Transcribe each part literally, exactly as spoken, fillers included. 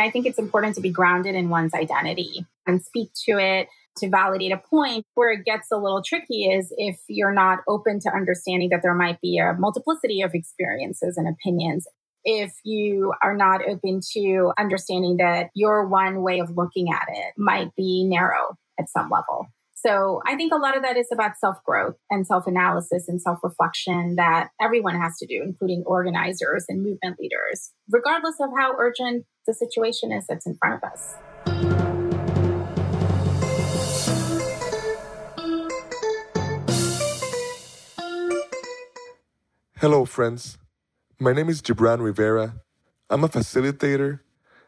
I think it's important to be grounded in one's identity and speak to it to validate a point. Where it gets a little tricky is if you're not open to understanding that there might be a multiplicity of experiences and opinions. If you are not open to understanding that your one way of looking at it might be narrow at some level. So I think a lot of that is about self-growth and self-analysis and self-reflection that everyone has to do, including organizers and movement leaders, regardless of how urgent the situation is that's in front of us. Hello, friends. My name is Gibran Rivera. I'm a facilitator,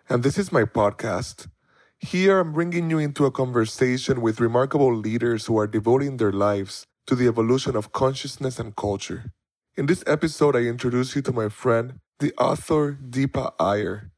and this is my podcast. Here, I'm bringing you into a conversation with remarkable leaders who are devoting their lives to the evolution of consciousness and culture. In this episode, I introduce you to my friend, the author Deepa Iyer.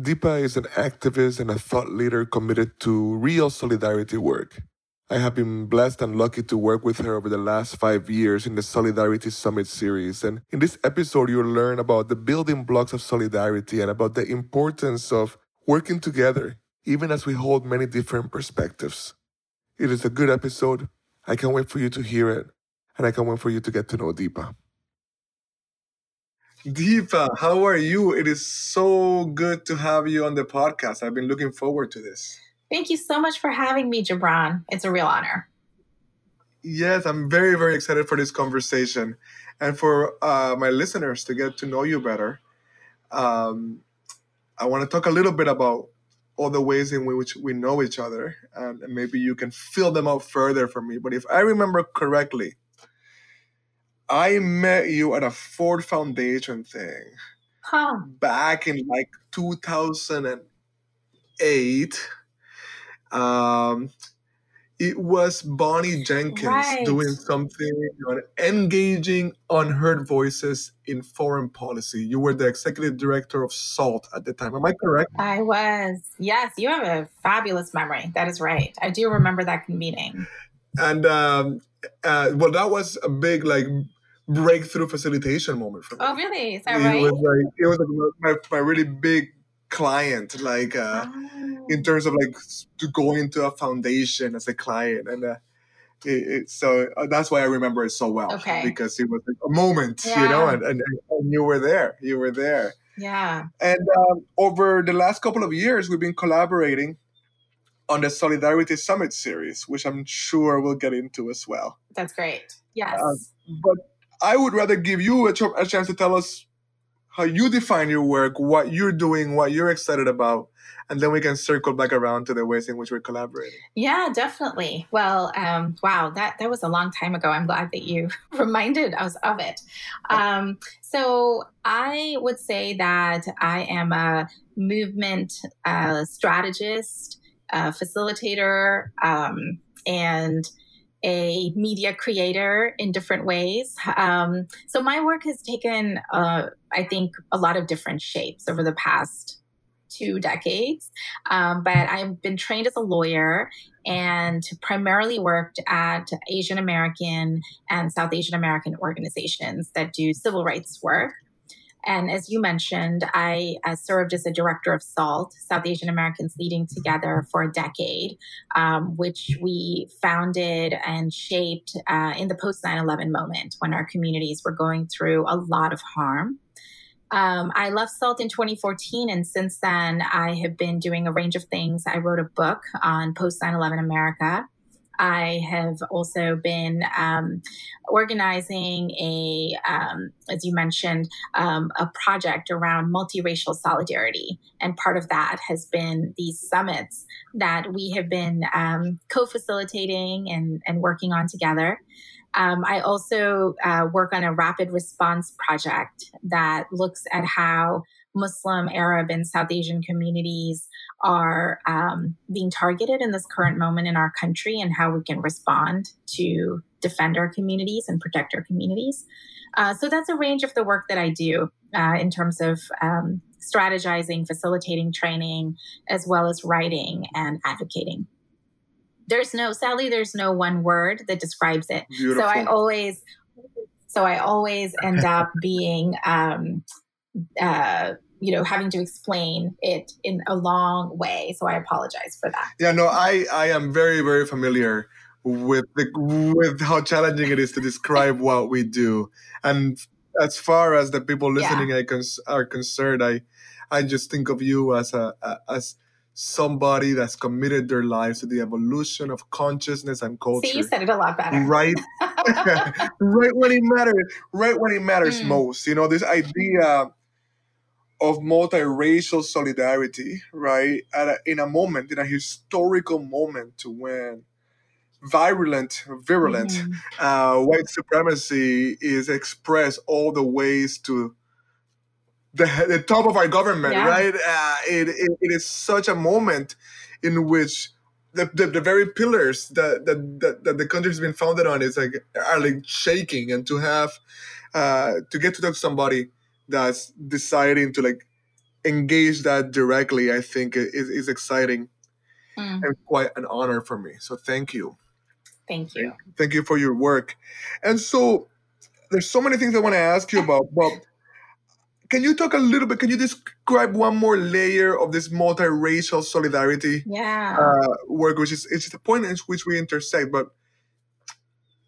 Deepa is an activist and a thought leader committed to real solidarity work. I have been blessed and lucky to work with her over the last five years in the Solidarity Summit series. And in this episode, you'll learn about the building blocks of solidarity and about the importance of working together, even as we hold many different perspectives. It is a good episode. I can't wait for you to hear it. And I can't wait for you to get to know Deepa. Deepa, how are you? It is so good to have you on the podcast. I've been looking forward to this. Thank you so much for having me, Gibran. It's a real honor. Yes, I'm very, very excited for this conversation and for uh, my listeners to get to know you better. Um, I want to talk a little bit about all the ways in which we know each other, and maybe you can fill them out further for me. But if I remember correctly, I met you at a Ford Foundation thing huh. back in like two thousand eight. Um, it was Bonnie Jenkins right. doing something on engaging unheard voices in foreign policy. You were the executive director of SALT at the time. Am I correct? I was. Yes, you have a fabulous memory. That is right. I do remember that meeting. And, um, uh, well, that was a big, like, breakthrough facilitation moment for me. Oh, really? Is that it right? Was like, it was like my, my really big client, like, uh, oh. in terms of like to go into a foundation as a client, and uh, it, it, so that's why I remember it so well. Okay. Because it was like a moment, yeah. you know, and, and and you were there, you were there. Yeah. And um, over the last couple of years, we've been collaborating on the Solidarity Summit series, which I'm sure we'll get into as well. That's great. Yes. Uh, but I would rather give you a, ch- a chance to tell us how you define your work, what you're doing, what you're excited about, and then we can circle back around to the ways in which we're collaborating. Yeah, definitely. Well, um, wow, that, that was a long time ago. I'm glad that you reminded us of it. Um, so I would say that I am a movement uh, strategist, a facilitator, um, and a media creator in different ways. Um, so my work has taken, uh, I think, a lot of different shapes over the past two decades. Um, but I've been trained as a lawyer and primarily worked at Asian American and South Asian American organizations that do civil rights work. And as you mentioned, I uh, served as a director of SALT, South Asian Americans Leading Together, for a decade, um, which we founded and shaped uh, in the post nine eleven moment when our communities were going through a lot of harm. Um, I left SALT in twenty fourteen, and since then, I have been doing a range of things. I wrote a book on post nine eleven America. I have also been um, organizing a, um, as you mentioned, um, a project around multiracial solidarity. And part of that has been these summits that we have been um, co-facilitating and, and working on together. Um, I also uh, work on a rapid response project that looks at how Muslim, Arab, and South Asian communities are um, being targeted in this current moment in our country and how we can respond to defend our communities and protect our communities. Uh, so that's a range of the work that I do uh, in terms of um, strategizing, facilitating training, as well as writing and advocating. There's no, sadly, there's no one word that describes it. Beautiful. So I always, so I always end up being um, uh, you know, having to explain it in a long way. So I apologize for that. Yeah, no, I, I am very, very familiar with the, with how challenging it is to describe what we do. And as far as the people listening yeah. are concerned, I I just think of you as a, a as somebody that's committed their lives to the evolution of consciousness and culture. See, you said it a lot better. Right, right when it matters, right when it matters mm. most. You know, this idea of multiracial solidarity, right? At a, in a moment, in a historical moment to when virulent, virulent mm-hmm. uh, white supremacy is expressed all the ways to the, the top of our government, yeah. right? Uh, it, it it is such a moment in which the the, the very pillars that, that that that the country's been founded on is like are like shaking, and to have uh, to get to talk to somebody that's deciding to like engage that directly, I think is is exciting mm. and quite an honor for me. So thank you. Thank you. Thank you for your work. And so there's so many things I want to ask you about, but can you talk a little bit, can you describe one more layer of this multiracial solidarity yeah. uh, work, which is it's the point in which we intersect, but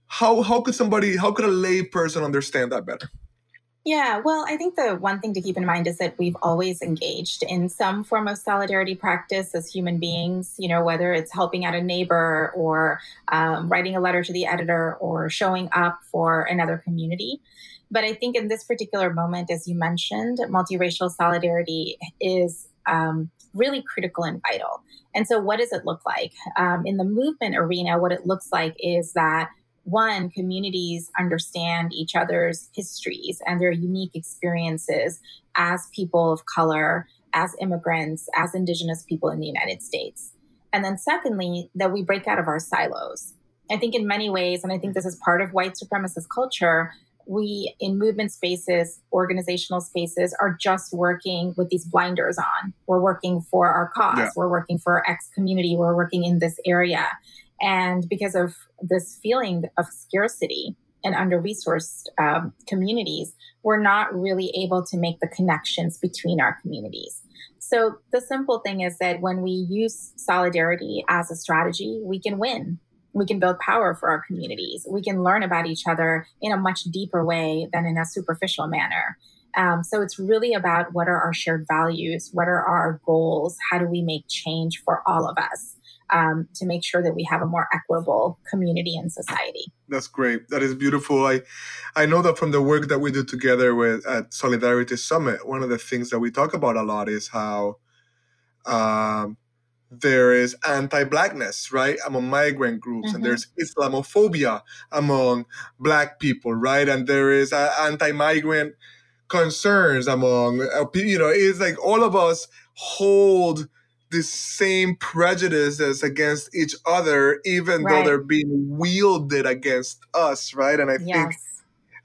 how how could somebody, how could a lay person understand that better? Yeah, well, I think the one thing to keep in mind is that we've always engaged in some form of solidarity practice as human beings, you know, whether it's helping out a neighbor or um, writing a letter to the editor or showing up for another community. But I think in this particular moment, as you mentioned, multiracial solidarity is um, really critical and vital. And so what does it look like? Um, in the movement arena, what it looks like is that one, communities understand each other's histories and their unique experiences as people of color, as immigrants, as Indigenous people in the United States. And then secondly, that we break out of our silos. I think in many ways, and I think this is part of white supremacist culture, we in movement spaces, organizational spaces, are just working with these blinders on. We're working for our cause. Yeah. We're working for X community. We're working in this area. And because of this feeling of scarcity and under-resourced um, communities, we're not really able to make the connections between our communities. So the simple thing is that when we use solidarity as a strategy, we can win. We can build power for our communities. We can learn about each other in a much deeper way than in a superficial manner. Um, so it's really about what are our shared values? What are our goals? How do we make change for all of us? Um, to make sure that we have a more equitable community and society. That's great. That is beautiful. I, I know that from the work that we do together with at Solidarity Summit, one of the things that we talk about a lot is how um, there is anti-Blackness, right, among migrant groups, mm-hmm. and there's Islamophobia among Black people, right, and there is uh, anti-migrant concerns among, uh, you know, it's like all of us hold the same prejudices against each other, even right. though they're being wielded against us, right? And I yes. think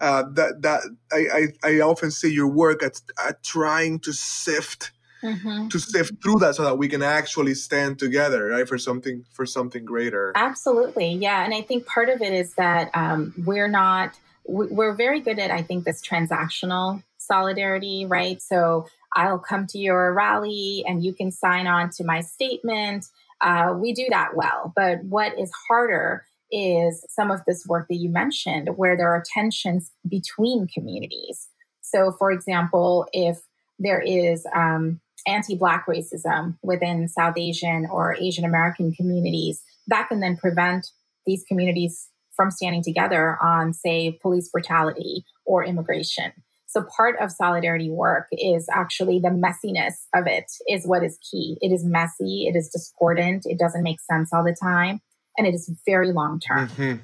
uh, that that I, I I often see your work at, at trying to sift mm-hmm. to sift through that so that we can actually stand together, right, for something for something greater. Absolutely, yeah. And I think part of it is that um, we're not we're very good at I think this transactional solidarity, right? So I'll come to your rally and you can sign on to my statement. Uh, we do that well. But what is harder is some of this work that you mentioned where there are tensions between communities. So, for example, if there is um, anti-Black racism within South Asian or Asian American communities, that can then prevent these communities from standing together on, say, police brutality or immigration. So part of solidarity work is actually the messiness of it is what is key. It is messy. It is discordant. It doesn't make sense all the time. And it is very long term mm-hmm.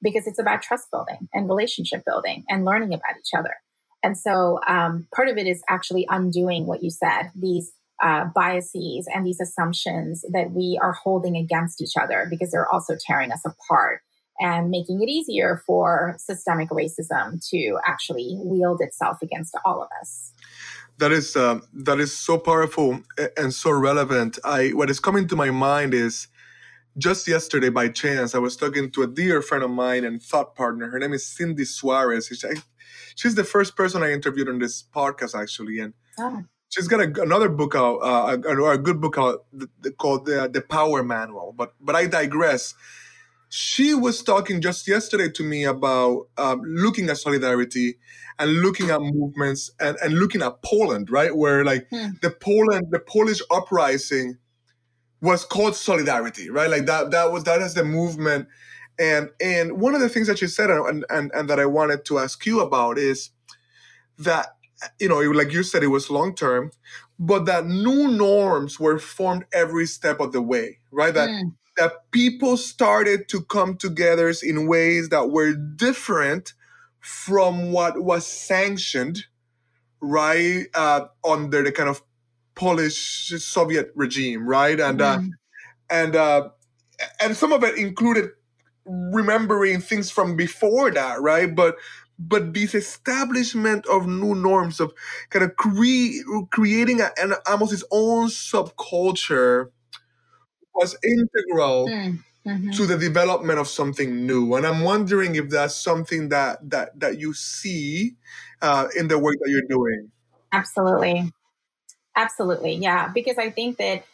because it's about trust building and relationship building and learning about each other. And so um, part of it is actually undoing what you said, these uh, biases and these assumptions that we are holding against each other because they're also tearing us apart. And making it easier for systemic racism to actually wield itself against all of us. That is uh, that is so powerful and so relevant. I what is coming to my mind is just yesterday by chance I was talking to a dear friend of mine and thought partner. Her name is Cindy Suarez. She's the first person I interviewed on this podcast actually, and oh. She's got a, another book out, uh, a, a good book out the, the, called the, the Power Manual. But but I digress. She was talking just yesterday to me about um, looking at solidarity and looking at movements and, and looking at Poland, right? Where like yeah. the Poland, the Polish uprising was called Solidarity, right? Like that that was that is the movement. And and one of the things that you said and and, and that I wanted to ask you about is that, you know, like you said, it was long-term, but that new norms were formed every step of the way, right? That mm. that people started to come together in ways that were different from what was sanctioned, right, uh, under the kind of Polish Soviet regime, right? And mm. uh, and uh, and some of it included remembering things from before that, right? But But this establishment of new norms, of kind of cre- creating a, an almost its own subculture, was integral mm-hmm. to the development of something new. And I'm wondering if that's something that that that you see uh, in the work that you're doing. Absolutely, absolutely, yeah. Because I think that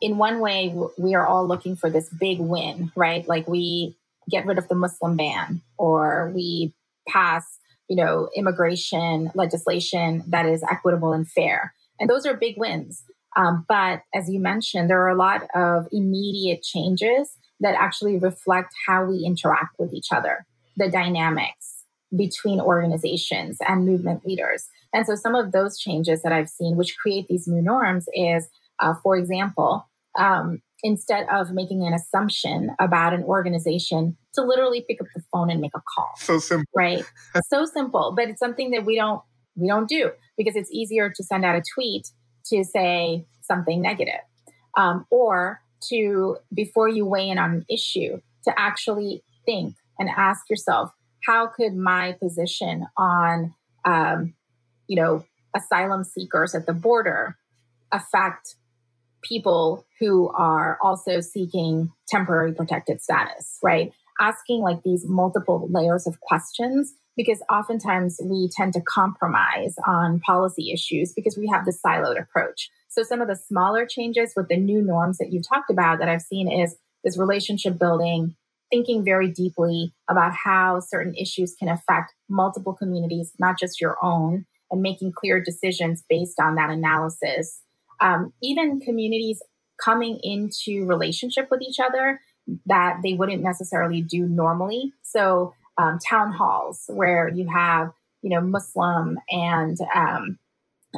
in one way we are all looking for this big win, right? Like we get rid of the Muslim ban, or we pass, you know, immigration legislation that is equitable and fair. And those are big wins. Um, but as you mentioned, there are a lot of immediate changes that actually reflect how we interact with each other, the dynamics between organizations and movement leaders. And so some of those changes that I've seen, which create these new norms, is, uh, for example, um, instead of making an assumption about an organization, to literally pick up the phone and make a call. So simple. Right? So simple. But it's something that we don't we don't do because it's easier to send out a tweet to say something negative. Um, or to, before you weigh in on an issue, to actually think and ask yourself, how could my position on um, you know, asylum seekers at the border affect people who are also seeking temporary protected status, right? Asking like these multiple layers of questions, because oftentimes we tend to compromise on policy issues because we have this siloed approach. So some of the smaller changes with the new norms that you talked about that I've seen is this relationship building, thinking very deeply about how certain issues can affect multiple communities, not just your own, and making clear decisions based on that analysis. Um, even communities coming into relationship with each other that they wouldn't necessarily do normally. So um, town halls where you have, you know, Muslim and um,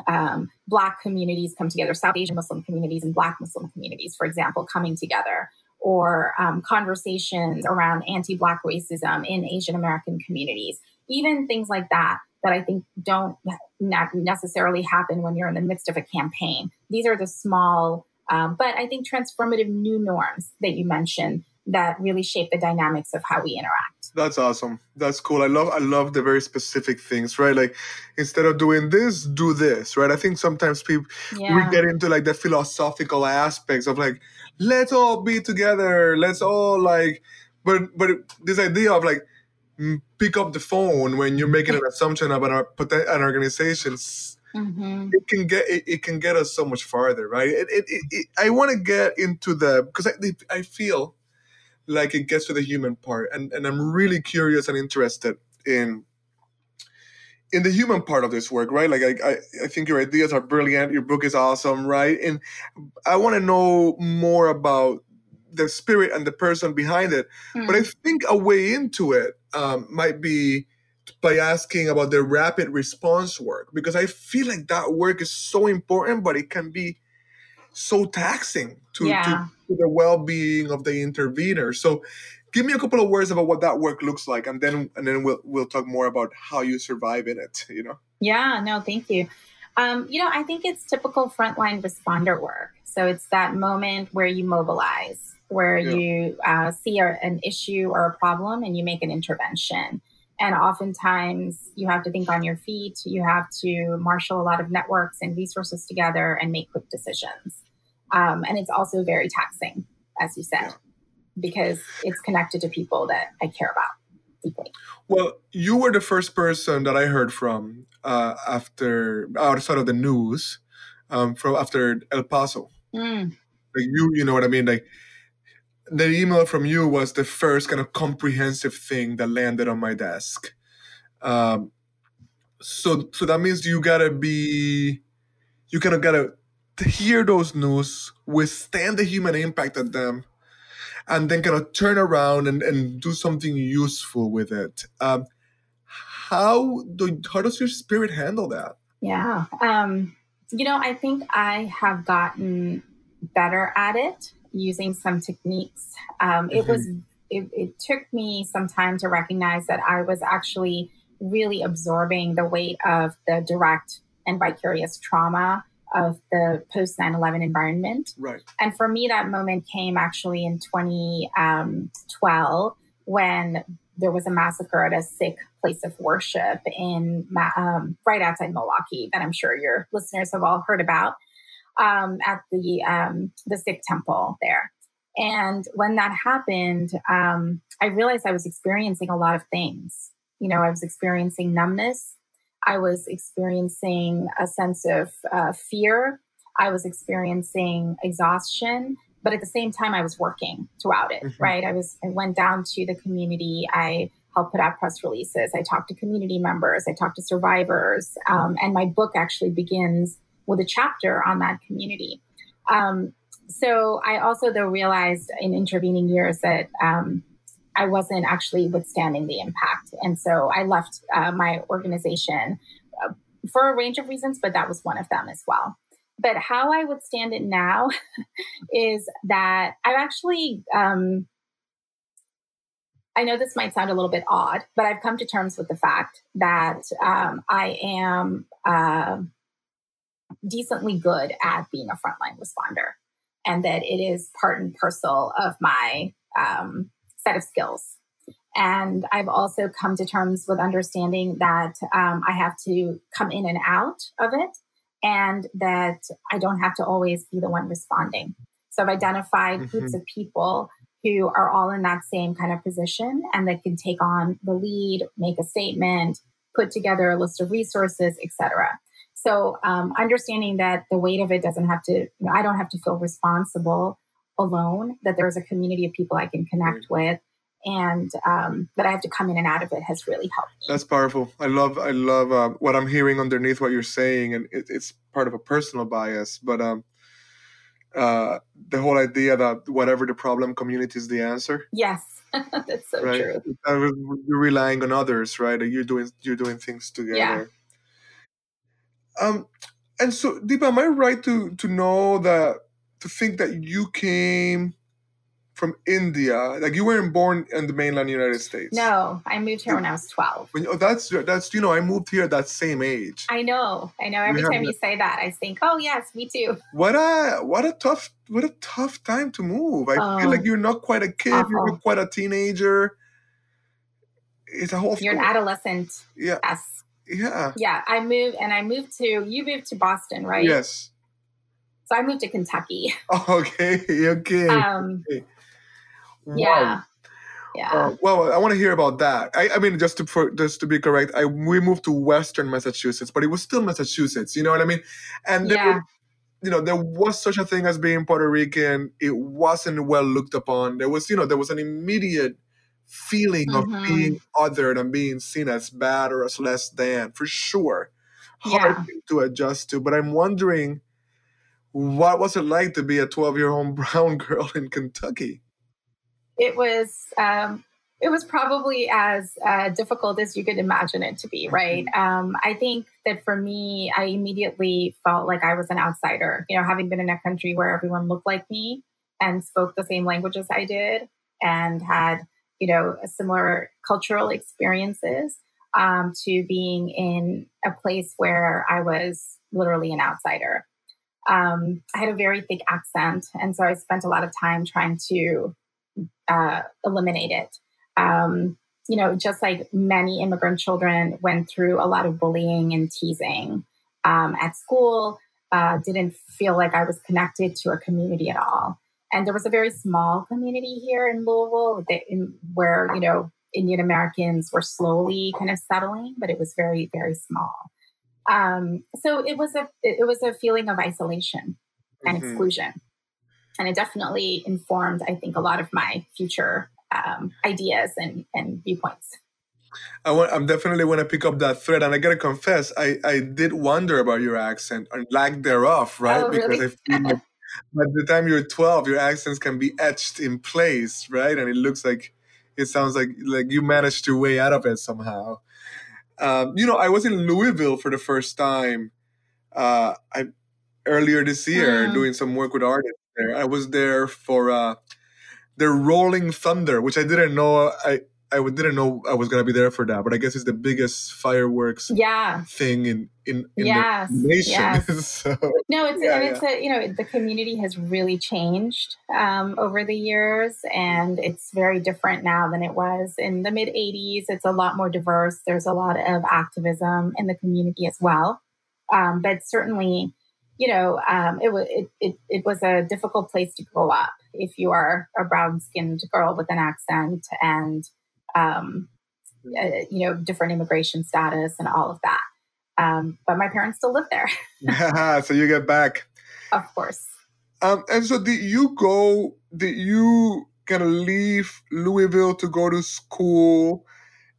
um, Black communities come together, South Asian Muslim communities and Black Muslim communities, for example, coming together, or um, conversations around anti-Black racism in Asian American communities, even things like that, that I think don't necessarily happen when you're in the midst of a campaign. These are the small, um, but I think transformative new norms that you mentioned that really shape the dynamics of how we interact. That's awesome. That's cool. I love I love the very specific things, right? Like instead of doing this, do this, right? I think sometimes people yeah. we get into like the philosophical aspects of like, let's all be together. Let's all like, but but this idea of like, pick up the phone when you're making an assumption about an organization, mm-hmm. it can get it, it can get us so much farther, right? It, it, it, it, I want to get into the, because I, I feel like it gets to the human part, and, and I'm really curious and interested in in the human part of this work, right? Like I, I, I think your ideas are brilliant, your book is awesome, right? And I want to know more about the spirit and the person behind it. Mm. But I think a way into it um, might be by asking about the rapid response work, because I feel like that work is so important, but it can be so taxing to, yeah. to, to the well-being of the intervener. So give me a couple of words about what that work looks like, and then and then we'll we'll talk more about how you survive in it, you know? Yeah, no, thank you. Um, you know, I think it's typical frontline responder work. So it's that moment where you mobilize, where yeah. you uh, see a, an issue or a problem and you make an intervention. And oftentimes you have to think on your feet. You have to marshal a lot of networks and resources together and make quick decisions. Um, and it's also very taxing, as you said, yeah. because it's connected to people that I care about deeply. Well, you were the first person that I heard from uh, after outside of the news um, from after El Paso. Mm. Like you, you know what I mean? Like the email from you was the first kind of comprehensive thing that landed on my desk. Um, so, so that means you gotta be, you kind of gotta hear those news, withstand the human impact of them, and then kind of turn around and, and do something useful with it. Um, how do how does your spirit handle that? Yeah, um, you know, I think I have gotten better at it using some techniques. Um, mm-hmm. It was it, it took me some time to recognize that I was actually really absorbing the weight of the direct and vicarious trauma of the post nine eleven environment. Right. And for me, that moment came actually in twenty twelve when there was a massacre at a Sikh place of worship in um, right outside Milwaukee that I'm sure your listeners have all heard about um, at the um, the Sikh temple there. And when that happened, um, I realized I was experiencing a lot of things. You know, I was experiencing numbness. I was experiencing a sense of uh, fear. I was experiencing exhaustion, but at the same time, I was working throughout it, mm-hmm. right? I was, I went down to the community. I helped put out press releases. I talked to community members. I talked to survivors. Um, and my book actually begins with a chapter on that community. Um, so I also, though, realized in intervening years that um, I wasn't actually withstanding the impact. And so I left uh, my organization uh, for a range of reasons, but that was one of them as well. But how I withstand it now is that I've actually, um, I know this might sound a little bit odd, but I've come to terms with the fact that um, I am uh, decently good at being a frontline responder, and that it is part and parcel of my um set of skills. And I've also come to terms with understanding that um, I have to come in and out of it, and that I don't have to always be the one responding. So I've identified mm-hmm. groups of people who are all in that same kind of position and that can take on the lead, make a statement, put together a list of resources, et cetera. So um, understanding that the weight of it doesn't have to, you know, I don't have to feel responsible alone, that there's a community of people I can connect with, and um, that I have to come in and out of it has really helped me. That's powerful. I love, I love uh, what I'm hearing underneath what you're saying, and it, it's part of a personal bias, but um, uh, the whole idea that whatever the problem, community is the answer. Yes, that's so right? true. You're relying on others, right? You're doing, you're doing things together. Yeah. Um, and so, Deepa, am I right to to know that? To think that you came from India, like you weren't born in the mainland United States. No, I moved here when I was twelve. When, oh, that's, that's, you know, I moved here at that same age. I know, I know. Every time you say that, I think, oh yes, me too. What a, what a tough, what a tough time to move. I oh, feel like you're not quite a kid, awful. You're not quite a teenager. It's a whole thing. You're an adolescent. Yeah. Yes. Yeah. Yeah, I moved, and I moved to, you moved to Boston, right? Yes. So I moved to Kentucky. Okay, okay. Um, okay. Wow. Yeah, yeah. Uh, well, I want to hear about that. I, I mean, just to for, just to be correct, I we moved to Western Massachusetts, but it was still Massachusetts. You know what I mean? And there yeah. were, you know, there was such a thing as being Puerto Rican. It wasn't well looked upon. There was, you know, there was an immediate feeling mm-hmm. of being othered and being seen as bad or as less than, for sure. Hard yeah. to adjust to. But I'm wondering, what was it like to be a twelve-year-old brown girl in Kentucky? It was um, it was probably as uh, difficult as you could imagine it to be, right? Um, I think that for me, I immediately felt like I was an outsider. You know, having been in a country where everyone looked like me and spoke the same language as I did and had, you know, similar cultural experiences, um, to being in a place where I was literally an outsider. Um, I had a very thick accent, and so I spent a lot of time trying to uh, eliminate it. Um, you know, just like many immigrant children, went through a lot of bullying and teasing um, at school, uh, didn't feel like I was connected to a community at all. And there was a very small community here in Louisville that in, where, you know, Indian Americans were slowly kind of settling, but it was very, very small. Um, so it was a it was a feeling of isolation and mm-hmm. exclusion, and it definitely informed, I think, a lot of my future um, ideas and, and viewpoints. I want, I'm definitely want to pick up that thread, and I gotta confess, I, I did wonder about your accent or lack thereof, right? Oh, because really? I feel like by the time you're twelve, your accents can be etched in place, right? And it looks like, it sounds like like you managed to way out of it somehow. Um, you know, I was in Louisville for the first time uh, I, earlier this year, mm. doing some work with artists there. I was there for uh, the Rolling Thunder, which I didn't know I. I didn't know I was going to be there for that, but I guess it's the biggest fireworks yeah. thing in, in, in yes. the nation. Yes. so, no, it's, yeah, it's yeah. A, you know, the community has really changed um, over the years, and it's very different now than it was in the mid eighties. It's a lot more diverse. There's a lot of activism in the community as well. Um, but certainly, you know, um, it, w- it, it, it was a difficult place to grow up if you are a brown-skinned girl with an accent and Um, uh, you know, different immigration status and all of that. Um, but my parents still live there. So you get back. Of course. Um, and so did you go, did you kind of leave Louisville to go to school?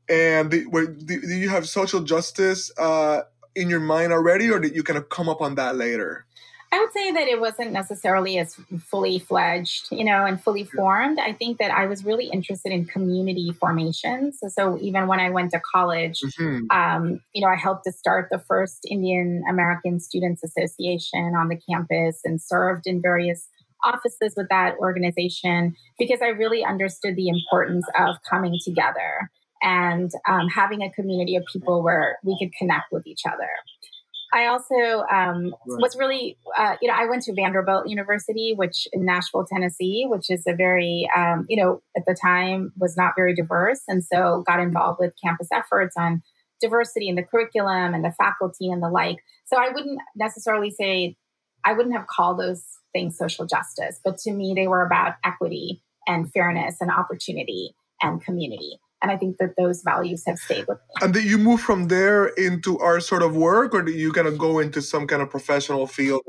And did, were, did, did you have social justice uh, in your mind already, or did you kind of come upon that later? I would say that it wasn't necessarily as fully fledged, you know, and fully formed. I think that I was really interested in community formation. So, so even when I went to college, mm-hmm. um, you know, I helped to start the first Indian American Students Association on the campus and served in various offices with that organization because I really understood the importance of coming together and um, having a community of people where we could connect with each other. I also um, was really, uh, you know, I went to Vanderbilt University, which in Nashville, Tennessee, which is a very, um, you know, at the time was not very diverse. And so got involved with campus efforts on diversity in the curriculum and the faculty and the like. So I wouldn't necessarily say, I wouldn't have called those things social justice, but to me, they were about equity and fairness and opportunity and community. And I think that those values have stayed with me. And did you move from there into our sort of work, or did you kind of go into some kind of professional field?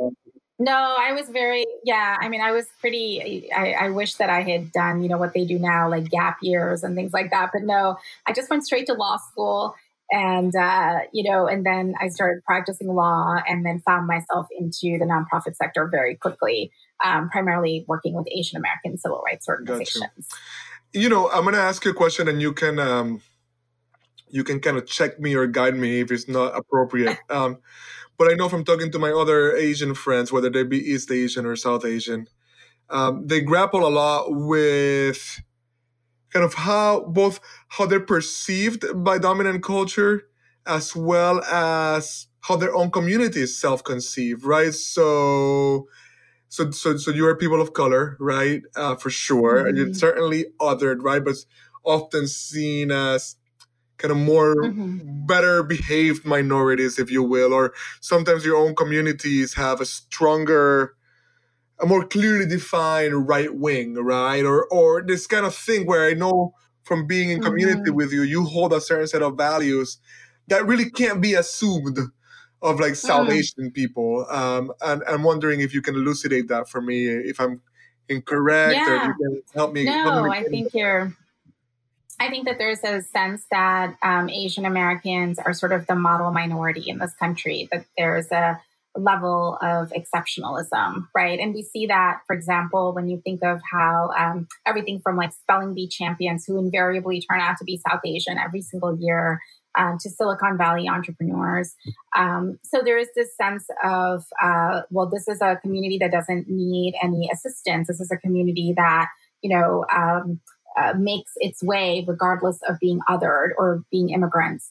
No, I was very, yeah. I mean, I was pretty, I, I wish that I had done, you know, what they do now, like gap years and things like that. But no, I just went straight to law school and, uh, you know, and then I started practicing law and then found myself into the nonprofit sector very quickly, um, primarily working with Asian American civil rights organizations. Gotcha. You know, I'm going to ask you a question, and you can um, you can kind of check me or guide me if it's not appropriate. Um, but I know from talking to my other Asian friends, whether they be East Asian or South Asian, um, they grapple a lot with kind of how both how they're perceived by dominant culture as well as how their own communities self-conceive, right? So... So, so, so you are people of color, right? Uh, for sure, mm-hmm. and you're certainly othered, right? But often seen as kind of more mm-hmm. better behaved minorities, if you will, or sometimes your own communities have a stronger, a more clearly defined right wing, right? Or, or this kind of thing where I know from being in community mm-hmm. with you, you hold a certain set of values that really can't be assumed of like South Asian mm. people. Um, and I'm wondering if you can elucidate that for me, if I'm incorrect yeah. or if you can help me. No, help me I think you're, I think that there's a sense that um, Asian Americans are sort of the model minority in this country, that there's a level of exceptionalism, right? And we see that, for example, when you think of how um, everything from like spelling bee champions who invariably turn out to be South Asian every single year, Um, to Silicon Valley entrepreneurs. Um, so there is this sense of, uh, well, this is a community that doesn't need any assistance. This is a community that, you know, um, uh, makes its way regardless of being othered or being immigrants.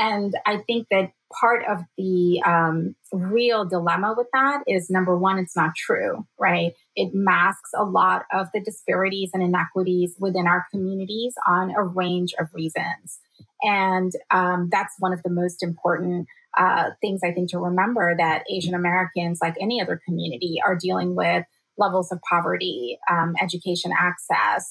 And I think that part of the um, real dilemma with that is, number one, it's not true, right? It masks a lot of the disparities and inequities within our communities on a range of reasons. And um, that's one of the most important uh, things, I think, to remember, that Asian Americans, like any other community, are dealing with levels of poverty, um, education access,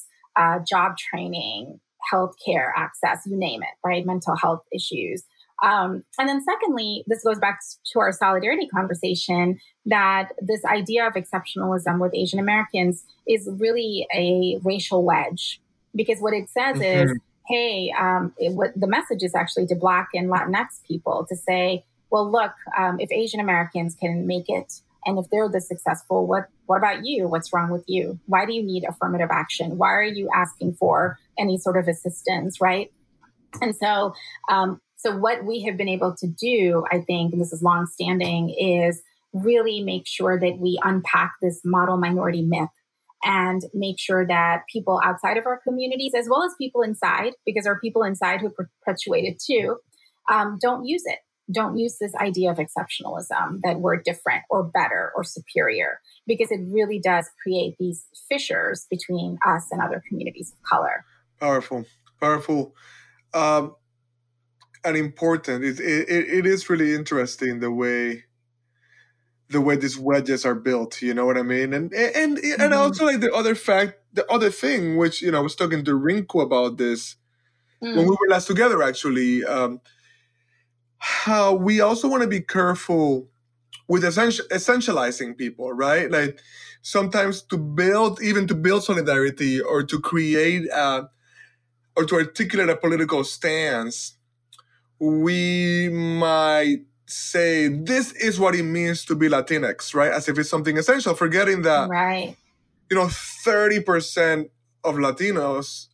uh, job training, healthcare access, you name it, right? Mental health issues. Um, and then secondly, this goes back to our solidarity conversation, that this idea of exceptionalism with Asian Americans is really a racial wedge, because what it says mm-hmm. is, hey, um, it, what the message is actually to Black and Latinx people to say, well, look, um, if Asian Americans can make it, and if they're this successful, what what about you? What's wrong with you? Why do you need affirmative action? Why are you asking for any sort of assistance, right? And so, um, so what we have been able to do, I think, and this is longstanding, is really make sure that we unpack this model minority myth and make sure that people outside of our communities, as well as people inside, because there are people inside who perpetuate it too, um, don't use it. Don't use this idea of exceptionalism, that we're different or better or superior, because it really does create these fissures between us and other communities of color. Powerful, powerful, um, and important. It, it, it is really interesting the way the way these wedges are built. You know what I mean? And and and mm-hmm. also like the other fact, the other thing, which you know, I was talking to Rinku about this mm. when we were last together, actually. Um, How we also want to be careful with essential, essentializing people, right? Like sometimes to build, even to build solidarity or to create a, or to articulate a political stance, we might say, this is what it means to be Latinx, right? As if it's something essential, forgetting that, right. you know, thirty percent of Latinos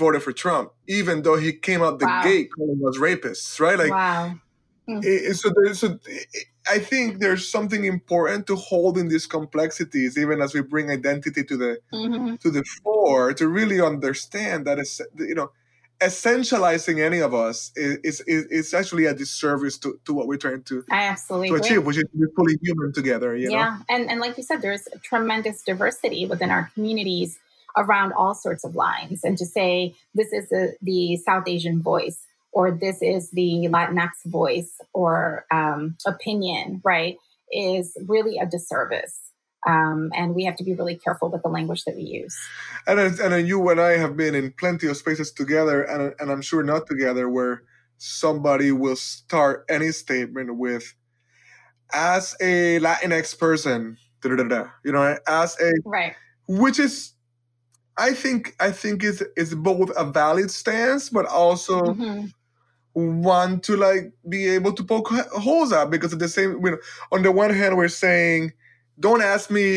voted for Trump, even though he came out the wow. gate calling us rapists, right? Like, wow. Mm. It, so, there's a, it, I think there's something important to hold in these complexities, even as we bring identity to the mm-hmm. to the fore, to really understand that it's, you know, essentializing any of us is is, is actually a disservice to, to what we're trying to I absolutely to achieve, which is we're fully human together. You yeah, know? and and like you said, there's tremendous diversity within our communities around all sorts of lines, and to say this is a, the South Asian voice, or this is the Latinx voice or um, opinion, right, is really a disservice. Um, and we have to be really careful with the language that we use. And and you and I have been in plenty of spaces together, and, and I'm sure not together, where somebody will start any statement with, as a Latinx person, da, da, da, you know, as a, right. which is, I think I think it's, it's both a valid stance, but also mm-hmm. want to like be able to poke holes out, because at the same, you know, on the one hand we're saying, don't ask me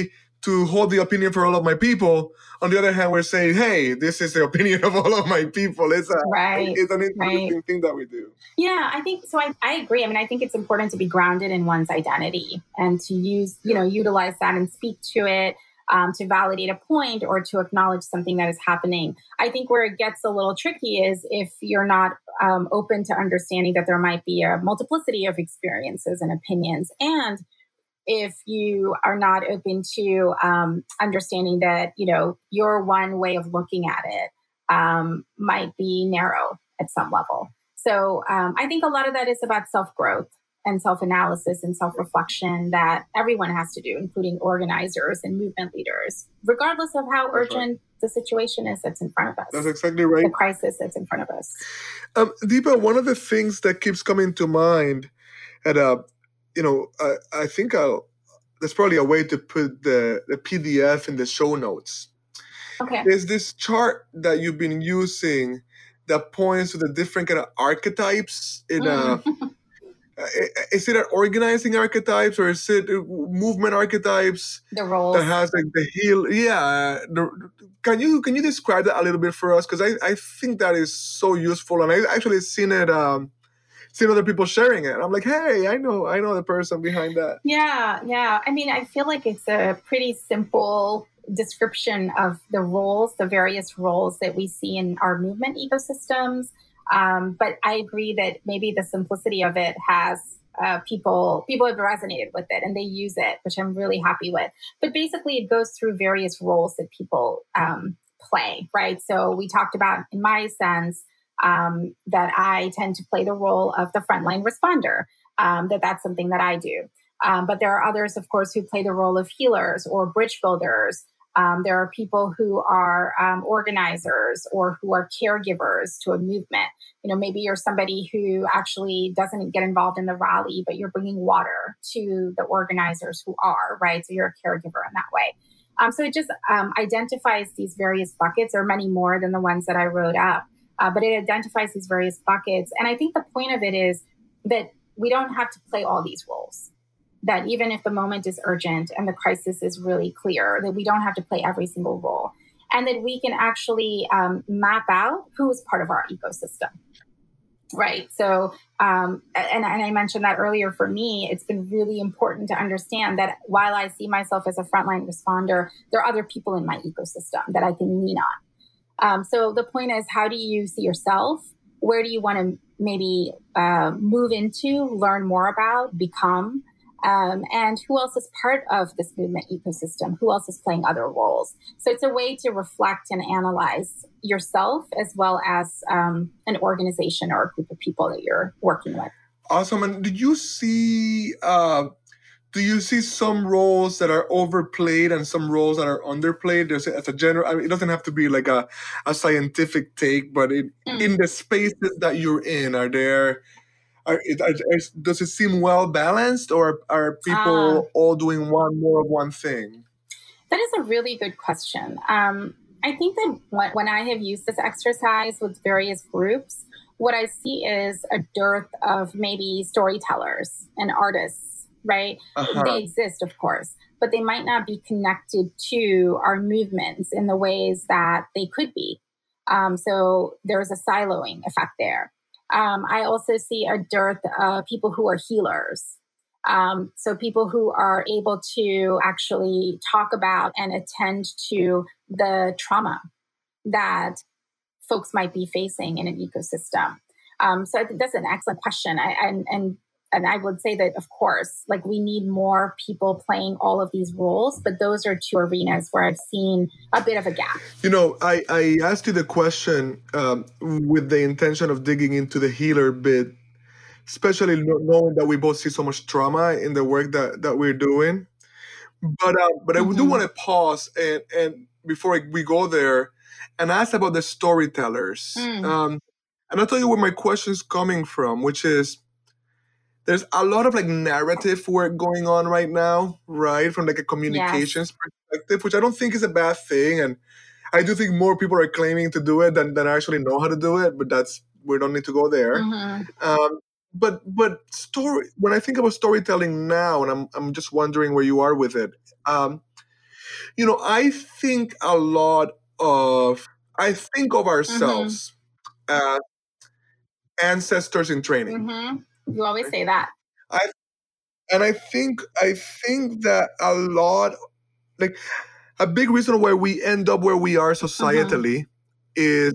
to hold the opinion for all of my people. On the other hand, we're saying, hey, this is the opinion of all of my people. It's a, right. it's an interesting right. thing that we do. Yeah, I think so. I, I agree. I mean, I think it's important to be grounded in one's identity and to use, you know, utilize that and speak to it. Um, to validate a point or to acknowledge something that is happening. I think where it gets a little tricky is if you're not um, open to understanding that there might be a multiplicity of experiences and opinions. And if you are not open to um, understanding that, you know, your one way of looking at it um, might be narrow at some level. So um, I think a lot of that is about self-growth and self-analysis and self-reflection that everyone has to do, including organizers and movement leaders, regardless of how that's urgent right. the situation is that's in front of us. That's exactly right. The crisis that's in front of us. Um, Deepa, one of the things that keeps coming to mind, and uh, you know, I, I think I'll, there's probably a way to put the, the P D F in the show notes. Okay. There's this chart that you've been using that points to the different kind of archetypes in a... Mm. Uh, is it an organizing archetypes, or is it movement archetypes? The role that has like the heel. Yeah. The, can you can you describe that a little bit for us? Because I, I think that is so useful, and I actually seen it um, seen other people sharing it. And I'm like, hey, I know I know the person behind that. Yeah, yeah. I mean, I feel like it's a pretty simple description of the roles, the various roles that we see in our movement ecosystems. Um, but I agree that maybe the simplicity of it has uh, people, people have resonated with it and they use it, which I'm really happy with. But basically it goes through various roles that people um, play, right? So we talked about, in my sense, um, that I tend to play the role of the frontline responder, um, that that's something that I do. Um, but there are others, of course, who play the role of healers or bridge builders, Um, there are people who are um, organizers or who are caregivers to a movement. You know, maybe you're somebody who actually doesn't get involved in the rally, but you're bringing water to the organizers who are, right? So you're a caregiver in that way. Um, so it just um, identifies these various buckets. There are many more than the ones that I wrote up, uh, but it identifies these various buckets. And I think the point of it is that we don't have to play all these roles. That even if the moment is urgent and the crisis is really clear, that we don't have to play every single role, and that we can actually um, map out who is part of our ecosystem, right? So, um, and, and I mentioned that earlier, for me, it's been really important to understand that while I see myself as a frontline responder, there are other people in my ecosystem that I can lean on. Um, so the point is, how do you see yourself? Where do you want to maybe uh, move into, learn more about, become? Um, and who else is part of this movement ecosystem? Who else is playing other roles? So it's a way to reflect and analyze yourself as well as um, an organization or a group of people that you're working with. Awesome. And do you see uh, do you see some roles that are overplayed and some roles that are underplayed? There's a, as a general, I mean, it doesn't have to be like a, a scientific take, but it, mm. in the spaces that you're in, are there? Are, are, are, does it seem well-balanced, or are people um, all doing one more of one thing? That is a really good question. Um, I think that when I have used this exercise with various groups, what I see is a dearth of maybe storytellers and artists, right? Uh-huh. They exist, of course, but they might not be connected to our movements in the ways that they could be. Um, so there's a siloing effect there. Um, I also see a dearth of people who are healers. Um, so people who are able to actually talk about and attend to the trauma that folks might be facing in an ecosystem. Um, so I think that's an excellent question. I, and, and, and I would say that, of course, like we need more people playing all of these roles, but those are two arenas where I've seen a bit of a gap. You know, I, I asked you the question um, with the intention of digging into the healer bit, especially knowing that we both see so much trauma in the work that, that we're doing. But uh, but mm-hmm. I do want to pause and, and before we go there and ask about the storytellers. Mm. Um, and I'll tell you where my question is coming from, which is, there's a lot of like narrative work going on right now, right? From like a communications yes. perspective, which I don't think is a bad thing. And I do think more people are claiming to do it than, than actually know how to do it, but that's, we don't need to go there. Mm-hmm. Um, but but story, when I think about storytelling now, and I'm I'm just wondering where you are with it. Um, you know, I think a lot of, I think of ourselves mm-hmm. as ancestors in training. Mm-hmm. You always say that. I and I think I think that a lot, like a big reason why we end up where we are societally mm-hmm. is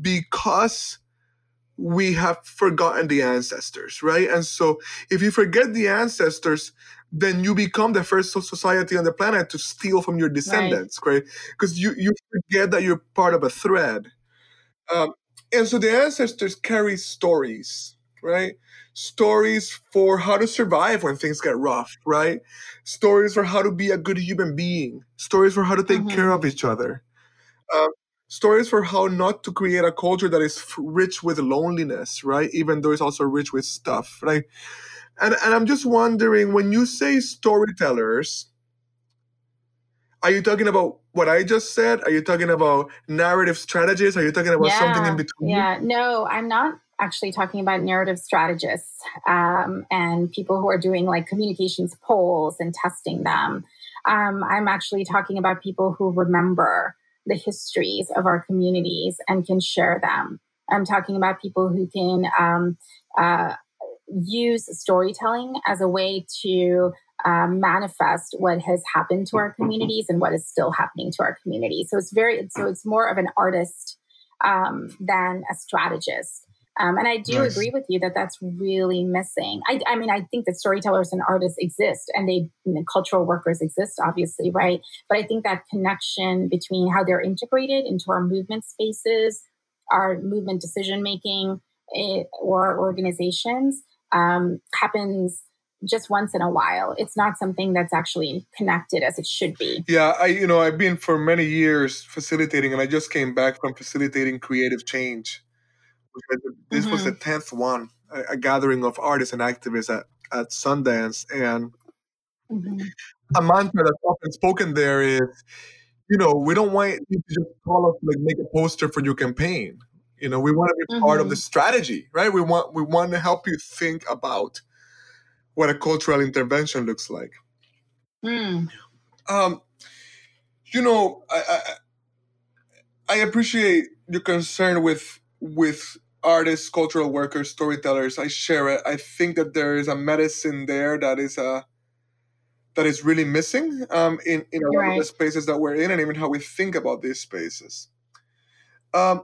because we have forgotten the ancestors, right? And so if you forget the ancestors, then you become the first society on the planet to steal from your descendants, right? Because right? you, you forget that you're part of a thread. Um, and so the ancestors carry stories, right? Stories for how to survive when things get rough, right? Stories for how to be a good human being. Stories for how to take mm-hmm. care of each other. Uh, stories for how not to create a culture that is rich with loneliness, right? Even though it's also rich with stuff, right? And and I'm just wondering, when you say storytellers, are you talking about what I just said? Are you talking about narrative strategies? Are you talking about yeah, something in between? Yeah, no, I'm not actually talking about narrative strategists um, and people who are doing like communications polls and testing them. Um, I'm actually talking about people who remember the histories of our communities and can share them. I'm talking about people who can um, uh, use storytelling as a way to Uh, manifest what has happened to our communities and what is still happening to our community. So it's very, so it's more of an artist um, than a strategist. Um, and I do nice. agree with you that that's really missing. I, I mean, I think that storytellers and artists exist, and they and cultural workers exist, obviously, right? But I think that connection between how they're integrated into our movement spaces, our movement decision making, or organizations um, happens just once in a while. It's not something that's actually connected as it should be. Yeah, I you know, I've been for many years facilitating, and I just came back from facilitating Creative Change. This mm-hmm. was the tenth one, a, a gathering of artists and activists at, at Sundance. And mm-hmm. a mantra that's often spoken there is, you know, we don't want you to just call us to like make a poster for your campaign. You know, we want to be mm-hmm. part of the strategy, right? We want we want to help you think about what a cultural intervention looks like. Mm. Um, you know, I, I I appreciate your concern with with artists, cultural workers, storytellers. I share it. I think that there is a medicine there that is a that is really missing um, in in a lot of the spaces that we're in, and even how we think about these spaces. Um.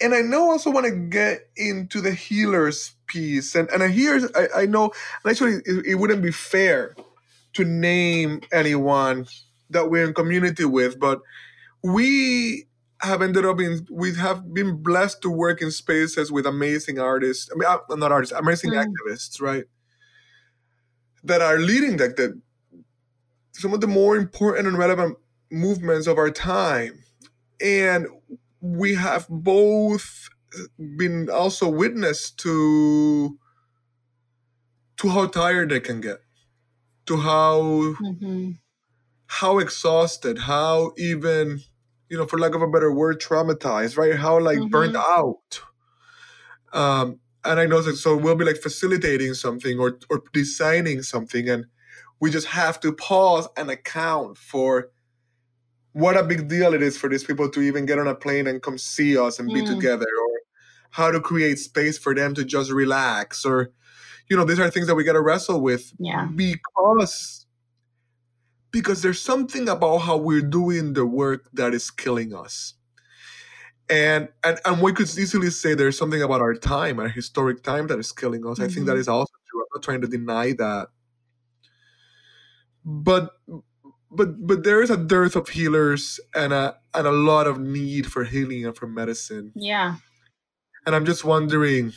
And I know also want to get into the healers piece. And and I hear, I, I know, and actually it, it wouldn't be fair to name anyone that we're in community with, but we have ended up in, we have been blessed to work in spaces with amazing artists, I mean, I'm not artists, amazing mm. activists, right? That are leading like the, some of the more important and relevant movements of our time. And we have both been also witness to to how tired they can get, to how mm-hmm. how exhausted, how even, you know, for lack of a better word, traumatized, right? How like mm-hmm. burnt out. Um, and I know that so we'll be like facilitating something or or designing something, and we just have to pause and account for what a big deal it is for these people to even get on a plane and come see us and be mm. together, or how to create space for them to just relax, or, you know, these are things that we got to wrestle with yeah. because, because there's something about how we're doing the work that is killing us. And, and, and we could easily say there's something about our time, our historic time, that is killing us. Mm-hmm. I think that is also true. I'm not trying to deny that. But, But but there is a dearth of healers and a and a lot of need for healing and for medicine. Yeah. And I'm just wondering,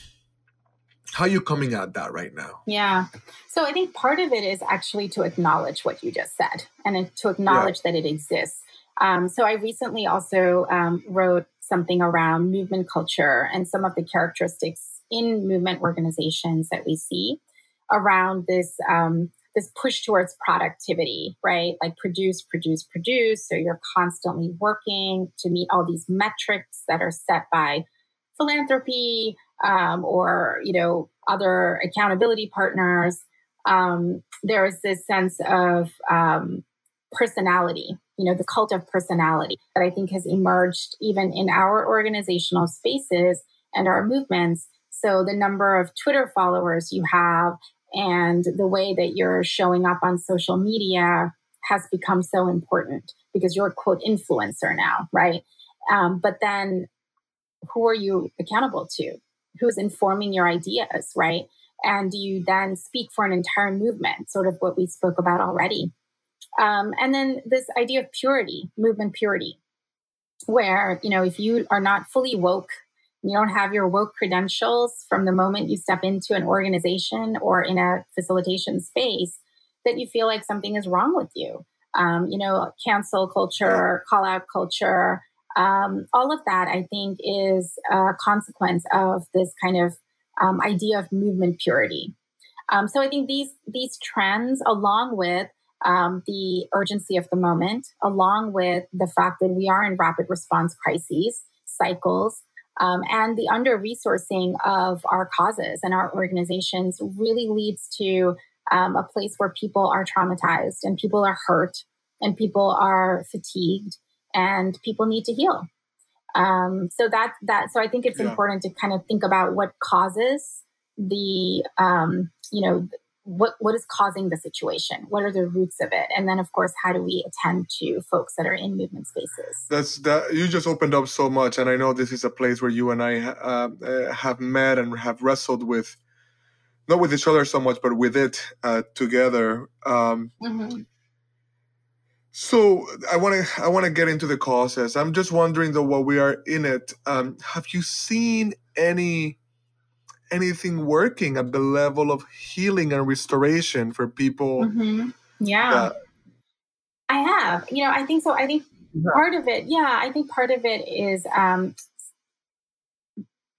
how are you coming at that right now? Yeah. So I think part of it is actually to acknowledge what you just said, and to acknowledge yeah. that it exists. Um, so I recently also um, wrote something around movement culture and some of the characteristics in movement organizations that we see around this um this push towards productivity, right? Like produce, produce, produce. So you're constantly working to meet all these metrics that are set by philanthropy um, or, you know, other accountability partners. Um, there is this sense of um, personality, you know, the cult of personality that I think has emerged even in our organizational spaces and our movements. So the number of Twitter followers you have and the way that you're showing up on social media has become so important because you're a quote influencer now, right? Um, but then who are you accountable to? Who's informing your ideas, right? And do you then speak for an entire movement, sort of what we spoke about already? Um, and then this idea of purity, movement purity, where, you know, if you are not fully woke, you don't have your woke credentials from the moment you step into an organization or in a facilitation space, that you feel like something is wrong with you. Um, you know, cancel culture, call out culture, um, all of that, I think, is a consequence of this kind of um, idea of movement purity. Um, so I think these these trends, along with um, the urgency of the moment, along with the fact that we are in rapid response crises, cycles, Um, and the under-resourcing of our causes and our organizations really leads to um, a place where people are traumatized and people are hurt and people are fatigued and people need to heal. Um, so that that so I think it's yeah. important to kind of think about what causes the um, you know what what is causing the situation, what are the roots of it, and then of course how do we attend to folks that are in movement spaces. That's that you just opened up so much, and I know this is a place where you and I uh, have met and have wrestled with, not with each other so much, but with it uh, together. Um, mm-hmm. So I want to I want to get into the causes. I'm just wondering though, while we are in it, um, have you seen any anything working at the level of healing and restoration for people? Mm-hmm. Yeah, that... I have. You know, I think so. I think yeah. part of it, yeah, I think part of it is um,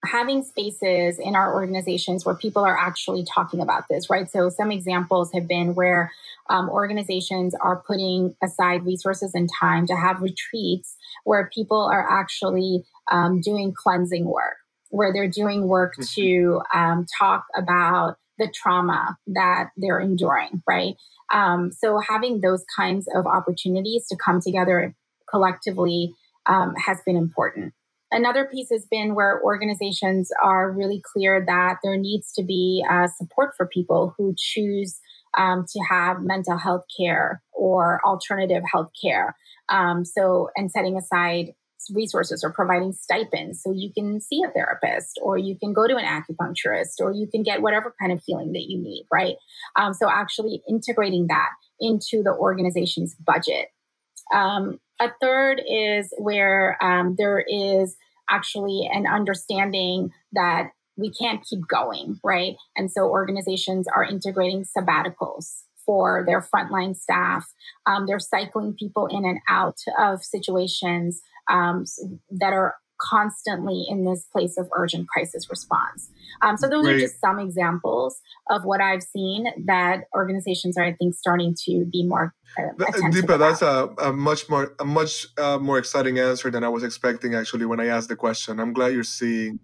having spaces in our organizations where people are actually talking about this, right? So some examples have been where um, organizations are putting aside resources and time to have retreats where people are actually um, doing cleansing work, where they're doing work to um, talk about the trauma that they're enduring, right? Um, so having those kinds of opportunities to come together collectively um, has been important. Another piece has been where organizations are really clear that there needs to be uh, support for people who choose um, to have mental health care or alternative health care. Um, so, and setting aside resources or providing stipends so you can see a therapist or you can go to an acupuncturist or you can get whatever kind of healing that you need, right? Um, so actually integrating that into the organization's budget. Um, a third is where um, there is actually an understanding that we can't keep going, right? And so organizations are integrating sabbaticals for their frontline staff. Um, they're cycling people in and out of situations um, that are constantly in this place of urgent crisis response. Um, so those Great. Are just some examples of what I've seen that organizations are, I think, starting to be more uh, attentive Deepa, about. That's a, a much more a much uh, more exciting answer than I was expecting, actually, when I asked the question. I'm glad you're seeing.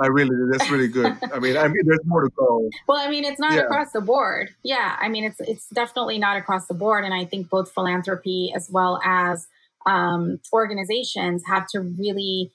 I really, that's really good. I mean, I mean, there's more to go. Well, I mean, it's not yeah. across the board. Yeah, I mean, it's it's definitely not across the board. And I think both philanthropy as well as um, organizations have to really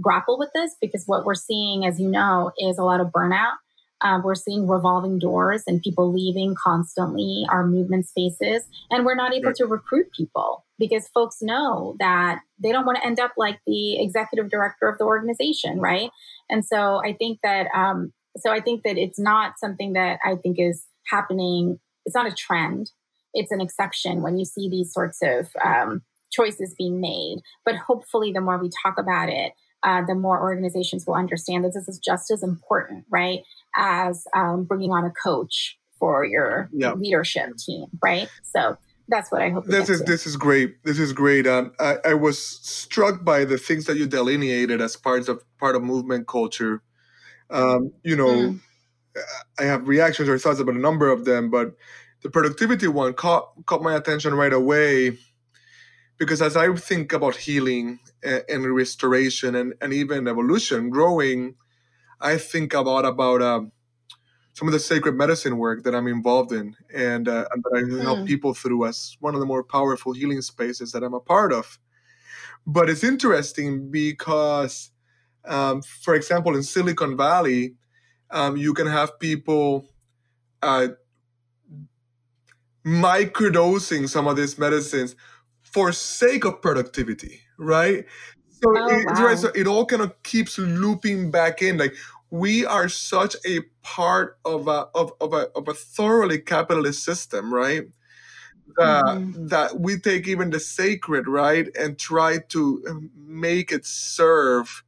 grapple with this, because what we're seeing, as you know, is a lot of burnout. Uh, we're seeing revolving doors and people leaving constantly our movement spaces. And we're not able right. to recruit people because folks know that they don't want to end up like the executive director of the organization, right? And so I think that um, so I think that it's not something that I think is happening. It's not a trend. It's an exception when you see these sorts of um, choices being made. But hopefully the more we talk about it, Uh, the more organizations will understand that this is just as important, right, as um, bringing on a coach for your yeah. leadership team, right? So that's what I hope. This is to. this is great. This is great. Um, I, I was struck by the things that you delineated as parts of part of movement culture. Um, you know, mm. I have reactions or thoughts about a number of them, but the productivity one caught caught my attention right away. Because as I think about healing and, and restoration and, and even evolution, growing, I think about about uh, some of the sacred medicine work that I'm involved in and, uh, and that I mm. help people through as one of the more powerful healing spaces that I'm a part of. But it's interesting because, um, for example, in Silicon Valley, um, you can have people uh, microdosing some of these medicines for sake of productivity, right? So, oh, it, wow. right, so it all kind of keeps looping back in. Like we are such a part of a of, of a of a thoroughly capitalist system, right? Uh, mm-hmm. That we take even the sacred, right, and try to make it serve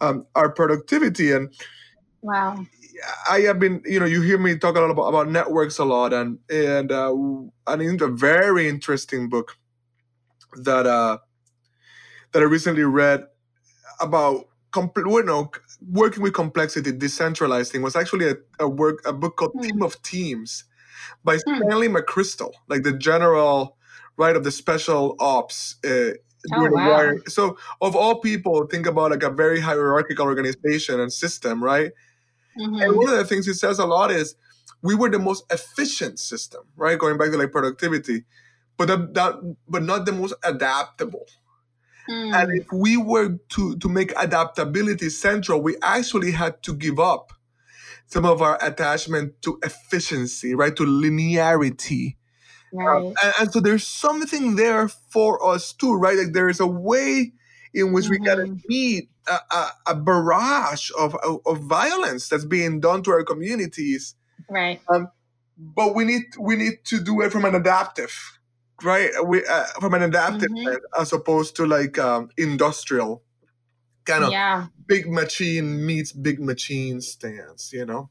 um, our productivity. And wow, I have been, you know, you hear me talk a lot about, about networks a lot, and and uh, and a very interesting book that uh, that I recently read about compl- you know, working with complexity, decentralized thing was actually a, a work a book called mm. Team of Teams by mm. Stanley McChrystal, like the general, right, of the special ops. Uh, oh, wow. So of all people, think about like a very hierarchical organization and system, right? Mm-hmm. And one of the things he says a lot is we were the most efficient system, right? Going back to like productivity. But that, that, but not the most adaptable. Mm. And if we were to, to make adaptability central, we actually had to give up some of our attachment to efficiency, right? To linearity. Right. Um, and, and so there's something there for us too, right? Like there is a way in which mm-hmm. we gotta meet a, a, a barrage of, of, of violence that's being done to our communities. Right. Um, but we need we need to do it from an adaptive. Right, we uh, from an adaptive mm-hmm. as opposed to like um, industrial kind of yeah. big machine meets big machine stance, you know?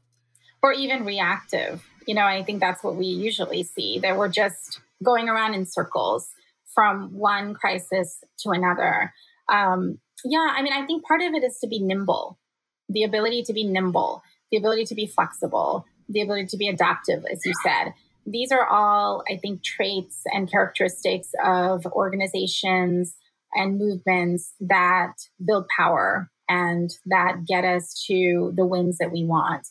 Or even reactive, you know, I think that's what we usually see, that we're just going around in circles from one crisis to another. Um, yeah, I mean, I think part of it is to be nimble, the ability to be nimble, the ability to be flexible, the ability to be adaptive, as you said. These are all, I think, traits and characteristics of organizations and movements that build power and that get us to the wins that we want.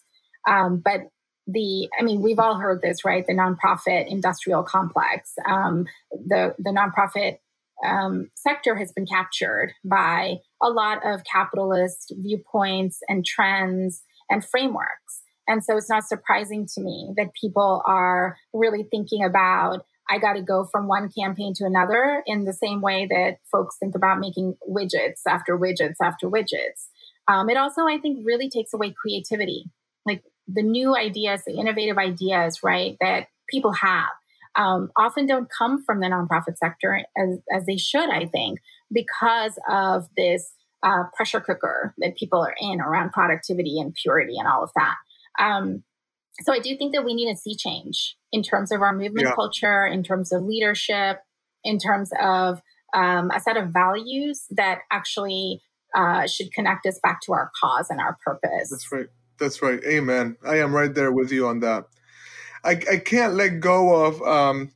Um, but the, I mean, we've all heard this, right? The nonprofit industrial complex, um, the, the nonprofit um, sector has been captured by a lot of capitalist viewpoints and trends and frameworks. And so it's not surprising to me that people are really thinking about, I got to go from one campaign to another in the same way that folks think about making widgets after widgets after widgets. Um, it also, I think, really takes away creativity, like the new ideas, the innovative ideas, right, that people have um, often don't come from the nonprofit sector as, as they should, I think, because of this uh, pressure cooker that people are in around productivity and purity and all of that. Um, so I do think that we need a sea change in terms of our movement yeah. culture, in terms of leadership, in terms of um, a set of values that actually uh, should connect us back to our cause and our purpose. That's right. That's right. Amen. I am right there with you on that. I, I can't let go of um,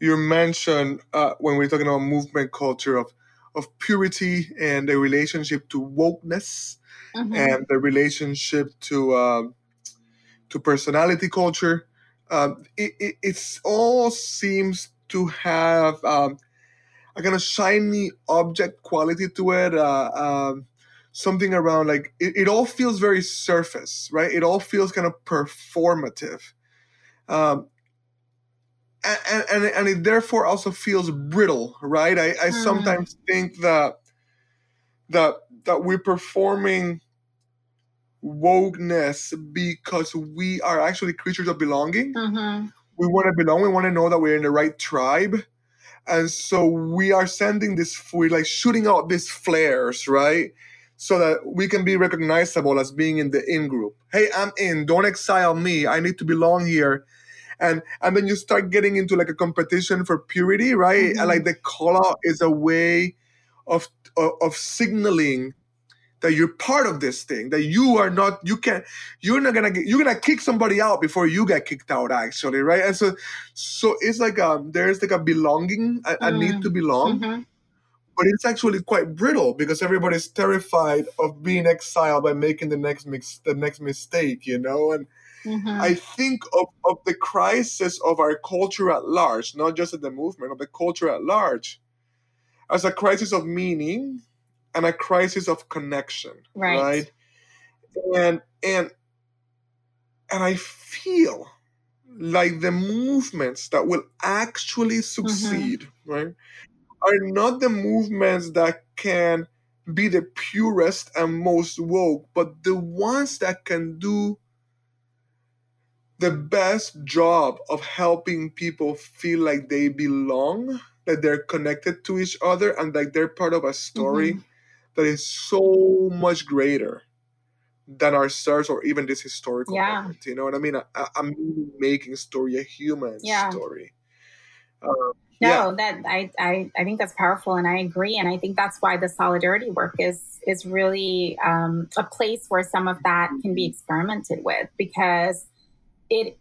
your mention uh, when we're talking about movement culture of of purity and the relationship to wokeness mm-hmm. and the relationship to... Uh, to personality culture, um, it, it it's all seems to have um, a kind of shiny object quality to it, uh, um, something around like, it, it all feels very surface, right? It all feels kind of performative. Um, and, and, and it therefore also feels brittle, right? I, I mm. sometimes think that, that, that we're performing wokeness because we are actually creatures of belonging. Mm-hmm. We want to belong. We want to know that we're in the right tribe. And so we are sending this, we're like shooting out these flares, right? So that we can be recognizable as being in the in-group. Hey, I'm in. Don't exile me. I need to belong here. And and then you start getting into like a competition for purity, right? Mm-hmm. And like the call out is a way of of, of signaling that you're part of this thing, that you are not, you can't, you're not gonna, you're gonna kick somebody out before you get kicked out, actually, right? And so, so it's like a, there's like a belonging, a, a mm. need to belong, mm-hmm. but it's actually quite brittle because everybody's terrified of being exiled by making the next mix, the next mistake, you know? And mm-hmm. I think of, of the crisis of our culture at large, not just in the movement, of the culture at large, as a crisis of meaning, and a crisis of connection, right. right? And and and I feel like the movements that will actually succeed, mm-hmm. right, are not the movements that can be the purest and most woke, but the ones that can do the best job of helping people feel like they belong, that they're connected to each other, and like they're part of a story. Mm-hmm. That is so much greater than ourselves or even this historical yeah. moment. You know what I mean? A, a making story, a human yeah. story. Um, no, yeah. that I, I I think that's powerful, and I agree. And I think that's why the solidarity work is is really um, a place where some of that can be experimented with, because it,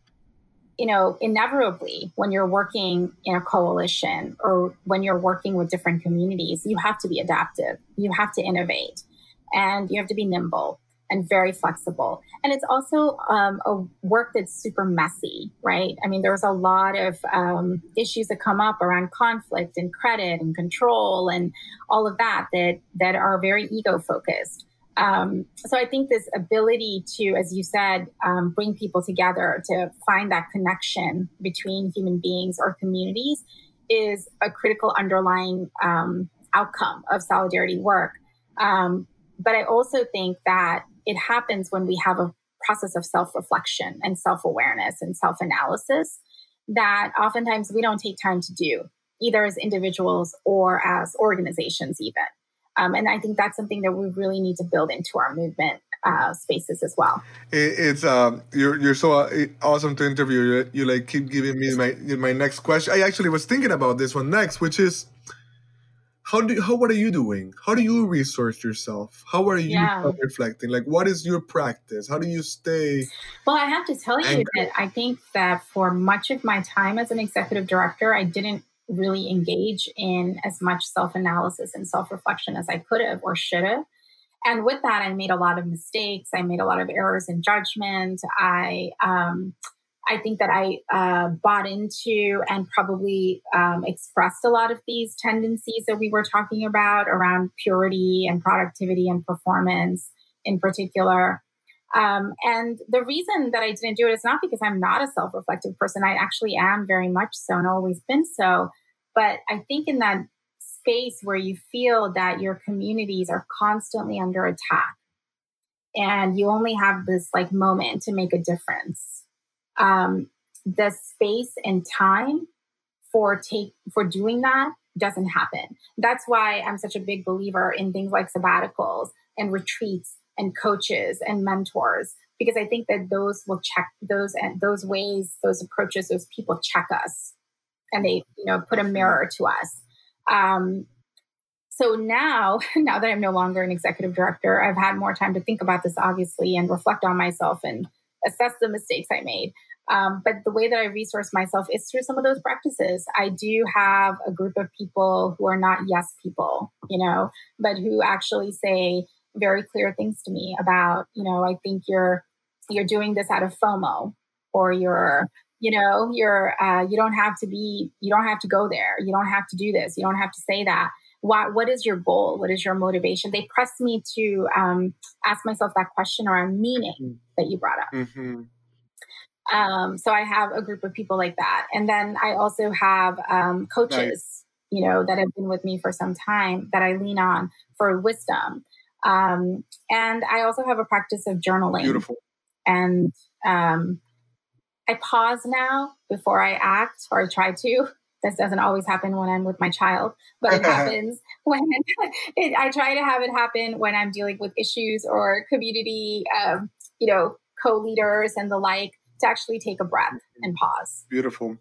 you know, inevitably when you're working in a coalition or when you're working with different communities, you have to be adaptive, you have to innovate, and you have to be nimble and very flexible. And it's also um, a work that's super messy, right? I mean, there's a lot of um, issues that come up around conflict and credit and control and all of that that, that are very ego focused. Um, so I think this ability to, as you said, um, bring people together to find that connection between human beings or communities is a critical underlying um, outcome of solidarity work. Um, but I also think that it happens when we have a process of self-reflection and self-awareness and self-analysis that oftentimes we don't take time to do, either as individuals or as organizations even. Um, and I think that's something that we really need to build into our movement uh, spaces as well. It, it's um, you're you're so awesome to interview. You, you like keep giving me my my next question. I actually was thinking about this one next, which is how do how what are you doing? How do you resource yourself? How are you yeah. reflecting? Like, what is your practice? How do you stay? Well, I have to tell angry? you that I think that for much of my time as an executive director, I didn't really engage in as much self-analysis and self-reflection as I could have or should have. And with that, I made a lot of mistakes. I made a lot of errors in judgment. I um, I think that I uh, bought into and probably um, expressed a lot of these tendencies that we were talking about around purity and productivity and performance in particular. Um, and the reason that I didn't do it is not because I'm not a self-reflective person. I actually am very much so and always been so. But I think in that space where you feel that your communities are constantly under attack and you only have this like moment to make a difference, um, the space and time for take for doing that doesn't happen. That's why I'm such a big believer in things like sabbaticals and retreats and coaches and mentors, because I think that those will check those and those ways, those approaches, those people check us and they, you know, put a mirror to us. Um, so now, now that I'm no longer an executive director, I've had more time to think about this, obviously, and reflect on myself and assess the mistakes I made. Um, but the way that I resource myself is through some of those practices. I do have a group of people who are not yes people, you know, but who actually say very clear things to me about, you know, I think you're, you're doing this out of FOMO, or you're, you know, you're, uh, you don't have to be, you don't have to go there. You don't have to do this. You don't have to say that. What, what is your goal? What is your motivation? They press me to um, ask myself that question around meaning mm-hmm. that you brought up. Mm-hmm. Um, so I have a group of people like that. And then I also have um, coaches, nice. you know, that have been with me for some time that I lean on for wisdom. Um, and I also have a practice of journaling. Beautiful. And um, I pause now before I act, or I try to. This doesn't always happen when I'm with my child, but it happens when it, I try to have it happen when I'm dealing with issues or community, um, you know, co-leaders and the like, to actually take a breath and pause. Beautiful.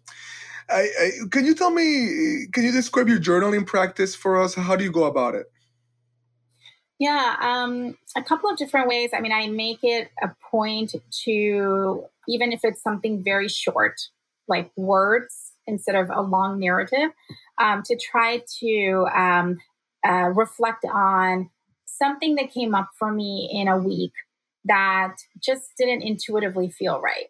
I, I, can you tell me, can you describe your journaling practice for us? How do you go about it? Yeah, um, a couple of different ways. I mean, I make it a point to, even if it's something very short, like words instead of a long narrative, um, to try to um, uh, reflect on something that came up for me in a week that just didn't intuitively feel right.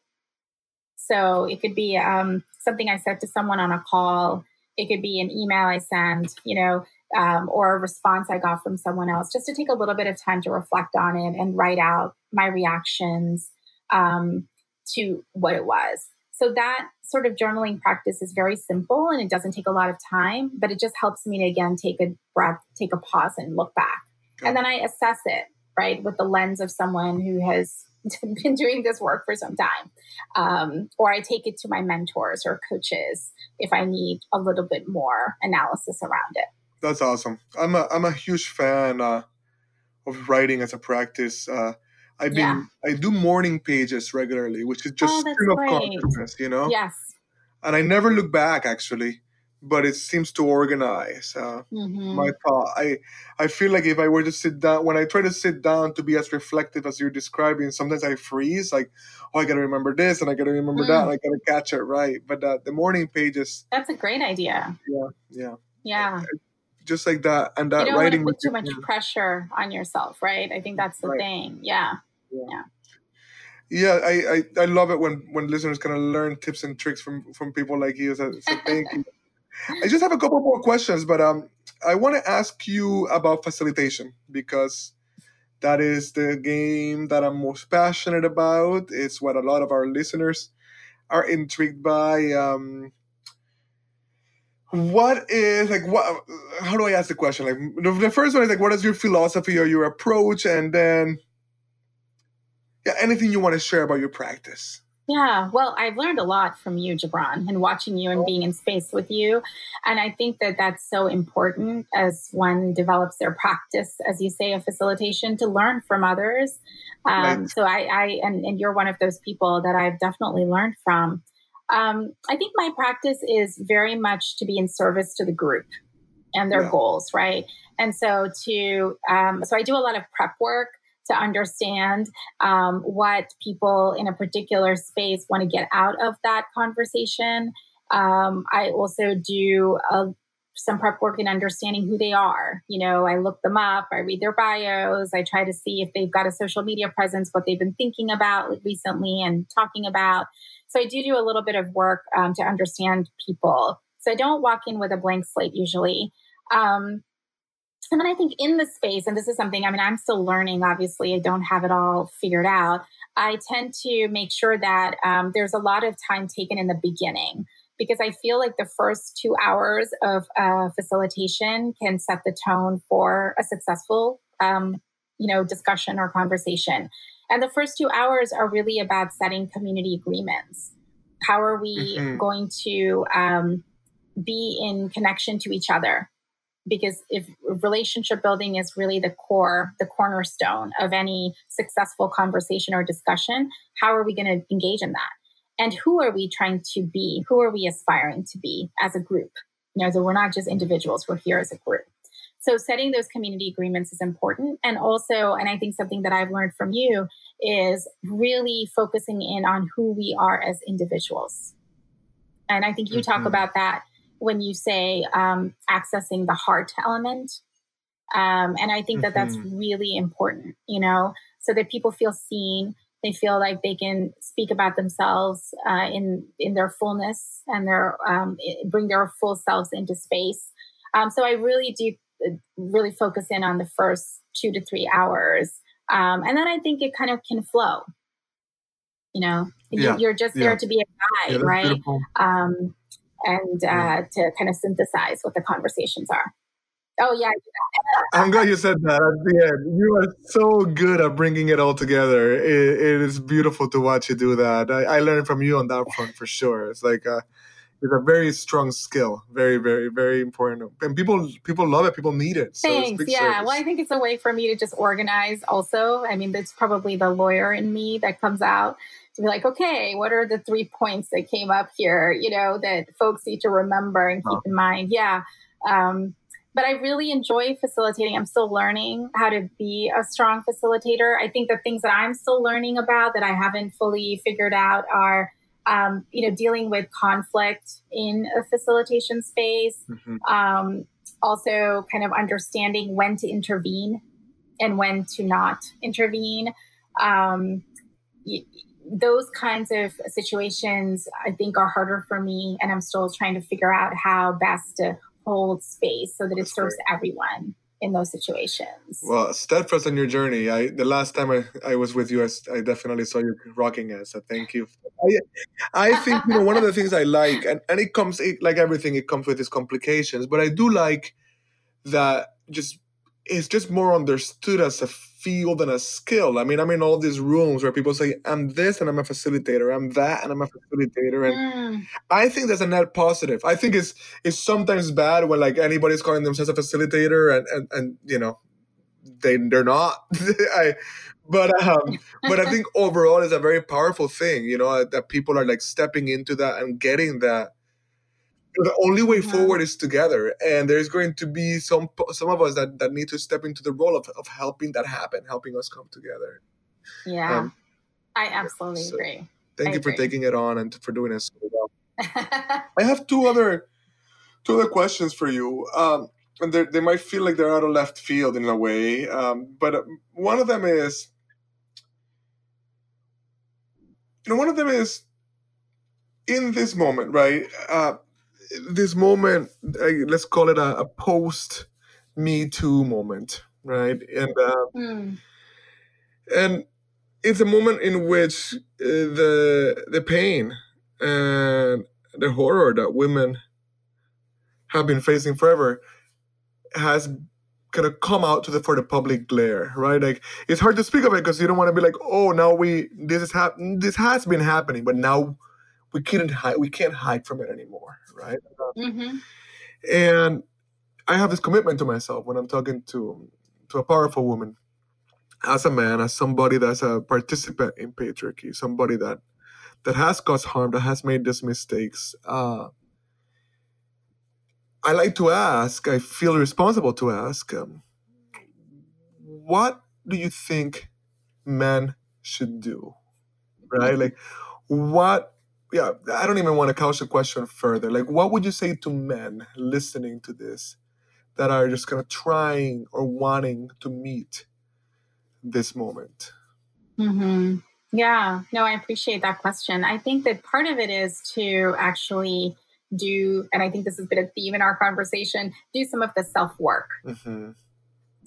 So it could be um, something I said to someone on a call. It could be an email I sent, you know, Um, or a response I got from someone else, just to take a little bit of time to reflect on it and write out my reactions um, to what it was. So that sort of journaling practice is very simple and it doesn't take a lot of time, but it just helps me to, again, take a breath, take a pause and look back. And then I assess it, right, with the lens of someone who has been doing this work for some time. Um, or I take it to my mentors or coaches if I need a little bit more analysis around it. That's awesome. I'm a I'm a huge fan uh, of writing as a practice. Uh, I've been yeah. I do morning pages regularly, which is just oh, stream of consciousness, you know. Yes. And I never look back actually, but it seems to organize uh, mm-hmm. my thought. I I feel like if I were to sit down, when I try to sit down to be as reflective as you're describing, sometimes I freeze. Like, oh, I gotta remember this, and I gotta remember mm. that, and I gotta catch it right. But uh, the morning pages. That's a great idea. Yeah. Yeah. Yeah. I, I, just like that, and that you don't writing want to put too much pressure on yourself, right? I think that's the right. thing. Yeah, yeah, yeah. I, I, I love it when, when listeners kind of learn tips and tricks from, from people like you. So, so thank you. I just have a couple more questions, but um, I want to ask you about facilitation, because that is the game that I'm most passionate about. It's what a lot of our listeners are intrigued by. Um, What is like what? How do I ask the question? Like the first one is like, what is your philosophy or your approach, and then yeah, anything you want to share about your practice. Yeah, well, I've learned a lot from you, Gibran, and watching you and being in space with you. And I think that that's so important as one develops their practice, as you say, of facilitation, to learn from others. Um, right. So I, I and, and you're one of those people that I've definitely learned from. Um, I think my practice is very much to be in service to the group and their yeah. goals, right? And so to um, so I do a lot of prep work to understand um, what people in a particular space want to get out of that conversation. Um, I also do a, some prep work in understanding who they are. You know, I look them up, I read their bios, I try to see if they've got a social media presence, what they've been thinking about recently and talking about. So I do do a little bit of work um, to understand people. So I don't walk in with a blank slate usually. Um, And then I think in the space, and this is something, I mean, I'm still learning, obviously, I don't have it all figured out. I tend to make sure that um, there's a lot of time taken in the beginning, because I feel like the first two hours of uh, facilitation can set the tone for a successful, um, you know, discussion or conversation. And the first two hours are really about setting community agreements. How are we mm-hmm. going to um, be in connection to each other? Because if relationship building is really the core, the cornerstone of any successful conversation or discussion, how are we going to engage in that? And who are we trying to be? Who are we aspiring to be as a group? You know, so we're not just individuals, we're here as a group. So setting those community agreements is important. And also, and I think something that I've learned from you is really focusing in on who we are as individuals. And I think you mm-hmm. talk about that when you say um, accessing the heart element. Um, and I think that mm-hmm. that's really important, you know, so that people feel seen, they feel like they can speak about themselves uh, in, in their fullness and their um, bring their full selves into space. Um, so I really do really focus in on the first two to three hours. Um, and then I think it kind of can flow, you know, yeah. you're just yeah. there to be a guide, yeah, right? Beautiful. Um and uh, to kind of synthesize what the conversations are. Oh, yeah. I'm glad you said that at the end. You are so good at bringing it all together. It, it is beautiful to watch you do that. I, I learned from you on that front for sure. It's like a, it's a very strong skill, very, very, very important. And people people love it. People need it. So thanks, yeah. Service. Well, I think it's a way for me to just organize also. I mean, that's probably the lawyer in me that comes out. Be like, okay, what are the three points that came up here, you know, that folks need to remember and keep oh. in mind? Yeah. Um, but I really enjoy facilitating. I'm still learning how to be a strong facilitator. I think the things that I'm still learning about that I haven't fully figured out are, um, you know, dealing with conflict in a facilitation space. Mm-hmm. Um, also kind of understanding when to intervene and when to not intervene. Um, y- Those kinds of situations, I think, are harder for me, and I'm still trying to figure out how best to hold space so that it serves everyone in those situations. Well, steadfast on your journey. I, the last time I, I was with you, I, I definitely saw you rocking it, so thank you. I, I think, you know, one of the things I like, and, and it comes, it, like everything, it comes with its complications, but I do like that just it's just more understood as a field and a skill. I mean, I'm in all these rooms where people say, I'm this and I'm a facilitator. I'm that and I'm a facilitator. And mm. I think that's a net positive. I think it's it's sometimes bad when like anybody's calling themselves a facilitator and, and, and you know, they, they're not. I, but um, but I think overall it's a very powerful thing, you know, that people are like stepping into that and getting that. The only way yeah. forward is together, and there's going to be some some of us that, that need to step into the role of, of helping that happen, helping us come together. Yeah, um, I absolutely so agree. Thank I you agree. for taking it on and for doing it so well. I have two other two other questions for you, um, and they might feel like they're out of left field in a way, um, but one of them is, you know, one of them is in this moment, right? Uh, This moment, let's call it a, a post-Me Too moment, right? And uh, mm. and it's a moment in which uh, the the pain and the horror that women have been facing forever has kind of come out to the for the public glare, right? Like, it's hard to speak of it because you don't want to be like, oh, now we this is hap- this has been happening, but now we can't hide we can't hide from it anymore, right? Mm-hmm. And I have this commitment to myself when I'm talking to to a powerful woman, as a man, as somebody that's a participant in patriarchy, somebody that that has caused harm, that has made these mistakes. Uh, I like to ask, I feel responsible to ask, um, what do you think men should do, right? Like, what, yeah, I don't even want to couch the question further. Like, what would you say to men listening to this that are just kind of trying or wanting to meet this moment? Mm-hmm. Yeah, no, I appreciate that question. I think that part of it is to actually do, and I think this has been a theme in our conversation, do some of the self-work, mm-hmm.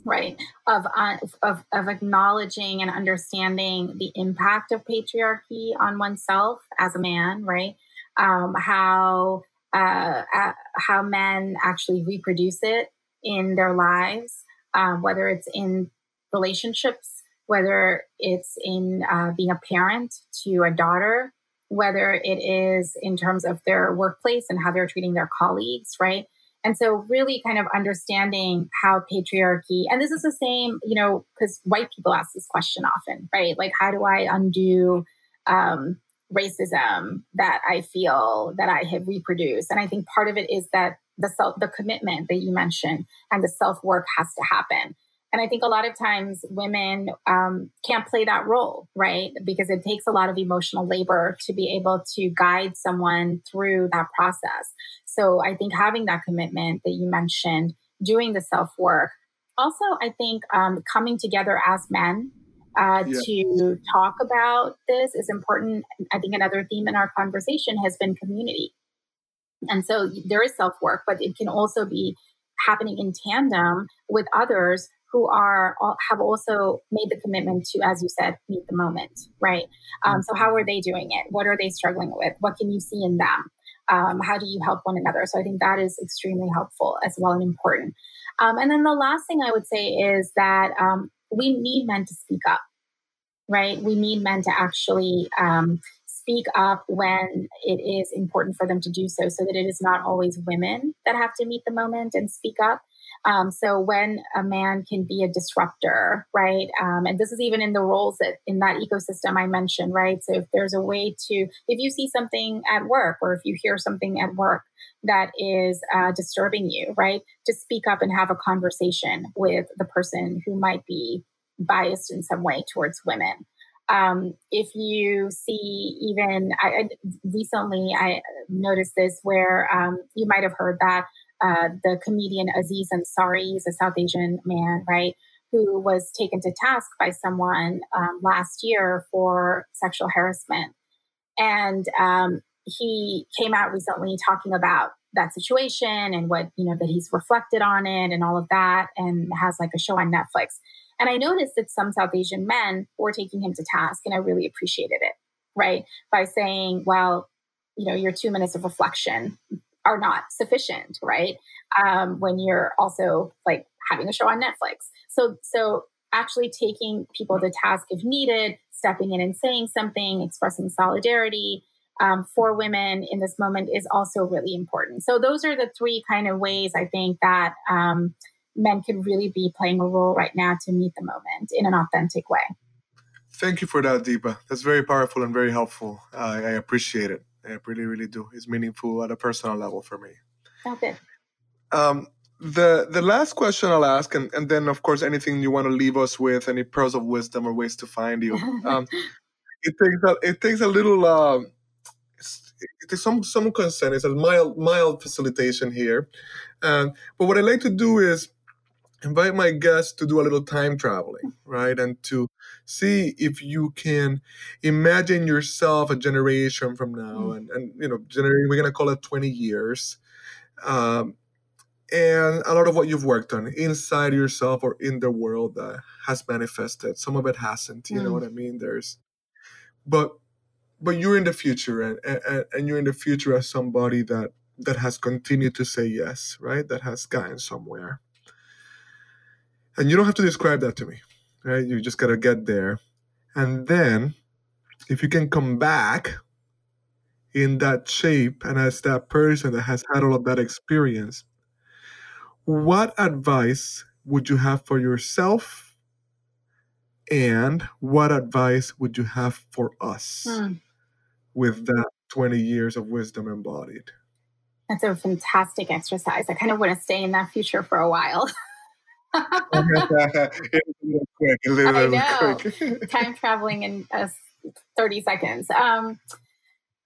right? Of, uh, of of acknowledging and understanding the impact of patriarchy on oneself as a man, right? Um, how uh, uh, how men actually reproduce it in their lives, um, whether it's in relationships, whether it's in uh, being a parent to a daughter, whether it is in terms of their workplace and how they're treating their colleagues, right? And so really kind of understanding how patriarchy, and this is the same, you know, because white people ask this question often, right? Like, how do I undo um, racism that I feel that I have reproduced? And I think part of it is that the self, the commitment that you mentioned and the self-work has to happen. And I think a lot of times women um, can't play that role, right? Because it takes a lot of emotional labor to be able to guide someone through that process. So I think having that commitment that you mentioned, doing the self-work. Also, I think um, coming together as men uh, yeah. to talk about this is important. I think another theme in our conversation has been community. And so there is self-work, but it can also be happening in tandem with others who are have also made the commitment to, as you said, meet the moment, right? Um, so how are they doing it? What are they struggling with? What can you see in them? Um, how do you help one another? So I think that is extremely helpful as well and important. Um, and then the last thing I would say is that um, we need men to speak up, right? We need men to actually um, speak up when it is important for them to do so, so that it is not always women that have to meet the moment and speak up. Um, so when a man can be a disruptor, right? Um, and this is even in the roles that in that ecosystem I mentioned, right? So if there's a way to, if you see something at work or if you hear something at work that is uh, disturbing you, right? To speak up and have a conversation with the person who might be biased in some way towards women. Um, if you see even, I, I recently I noticed this where um, you might have heard that Uh, the comedian Aziz Ansari is a South Asian man, right, who was taken to task by someone um, last year for sexual harassment. And um, he came out recently talking about that situation and what, you know, that he's reflected on it and all of that, and has like a show on Netflix. And I noticed that some South Asian men were taking him to task, and I really appreciated it, right, by saying, well, you know, your two minutes of reflection are not sufficient, right? Um, when you're also like having a show on Netflix. So, so actually taking people to task if needed, stepping in and saying something, expressing solidarity um, for women in this moment is also really important. So those are the three kind of ways I think that um, men can really be playing a role right now to meet the moment in an authentic way. Thank you for that, Deepa. That's very powerful and very helpful. Uh, I appreciate it. I really, really do. It's meaningful at a personal level for me. Okay. Um, the the last question I'll ask, and, and then, of course, anything you want to leave us with, any pearls of wisdom or ways to find you. Um, it takes a, it takes a little, uh, it takes some, some consent. It's a mild, mild facilitation here. Um, but what I like to do is invite my guests to do a little time traveling, right? And to see if you can imagine yourself a generation from now, and, and you know, generally we're going to call it twenty years. Um, and a lot of what you've worked on inside yourself or in the world uh, has manifested. Some of it hasn't, you mm. know what I mean? There's, but, but you're in the future, and, and, and you're in the future as somebody that, that has continued to say yes, right? That has gotten somewhere. And you don't have to describe that to me, right? You just got to get there. And then if you can come back in that shape and as that person that has had all of that experience, what advice would you have for yourself? And what advice would you have for us hmm. with that twenty years of wisdom embodied? That's a fantastic exercise. I kind of want to stay in that future for a while. quick, I know. Quick. Time traveling in uh, thirty seconds. Um,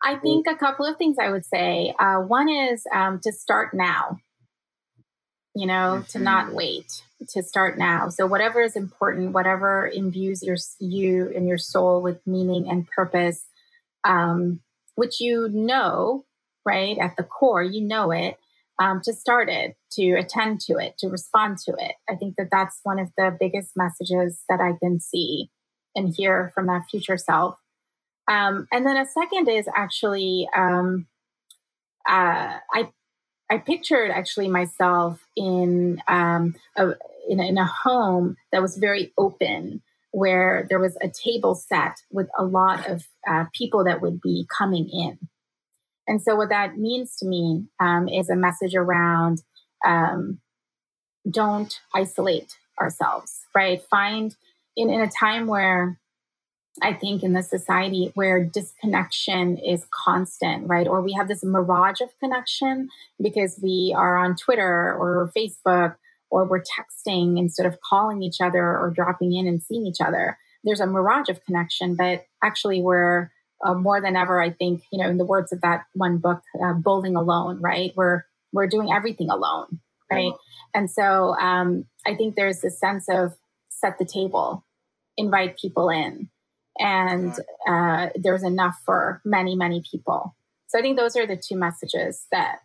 I think a couple of things I would say. Uh, one is um, to start now, you know, mm-hmm. to not wait, to start now. So whatever is important, whatever imbues your, you and your soul with meaning and purpose, um, which you know, right, at the core, you know it. Um, to start it, to attend to it, to respond to it. I think that that's one of the biggest messages that I can see and hear from that future self. Um, and then a second is actually, um, uh, I I pictured actually myself in, um, a, in in a home that was very open, where there was a table set with a lot of uh, people that would be coming in. And so what that means to me um, is a message around um, don't isolate ourselves, right? Find in, in a time where I think in this society where disconnection is constant, right? Or we have this mirage of connection because we are on Twitter or Facebook or we're texting instead of calling each other or dropping in and seeing each other. There's a mirage of connection, but actually we're Uh, more than ever, I think, you know, in the words of that one book, uh, Bowling Alone, right? We're, we're doing everything alone, right? Mm-hmm. And so um, I think there's this sense of set the table, invite people in, and uh, there's enough for many, many people. So I think those are the two messages that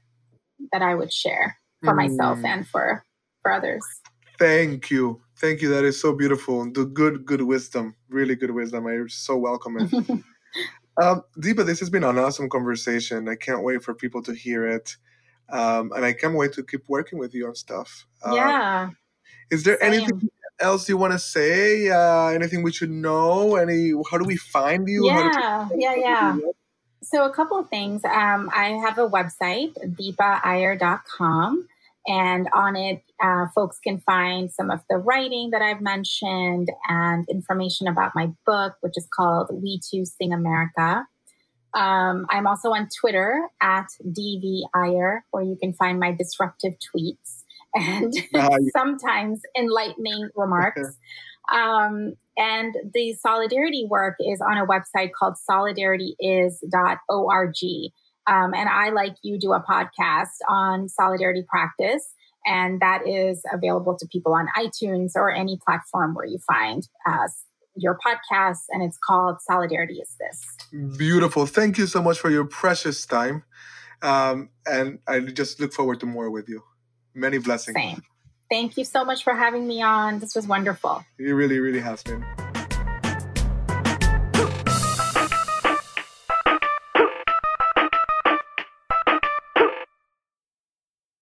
that I would share for mm. myself and for, for others. Thank you. Thank you. That is so beautiful. The good, good wisdom, really good wisdom. I so welcome it. Um, Deepa, this has been an awesome conversation. I can't wait for people to hear it. Um, and I can't wait to keep working with you on stuff. Uh, yeah. Is there Same. anything else you want to say? Uh, anything we should know? Any? How do we find you? Yeah, we, yeah, yeah. So a couple of things. Um, I have a website, Deepa Iyer dot com. And on it, uh, folks can find some of the writing that I've mentioned and information about my book, which is called We Too Sing America. Um, I'm also on Twitter at DeepaIyer, where you can find my disruptive tweets and sometimes enlightening remarks. Um, and the Solidarity work is on a website called solidarity is dot org. Um, and I, like you, do a podcast on solidarity practice, and that is available to people on iTunes or any platform where you find uh, your podcasts, and it's called Solidarity Is This. Beautiful. Thank you so much for your precious time, um, and I just look forward to more with you. Many blessings. Same. Thank you so much for having me on. This was wonderful. It really, really has been.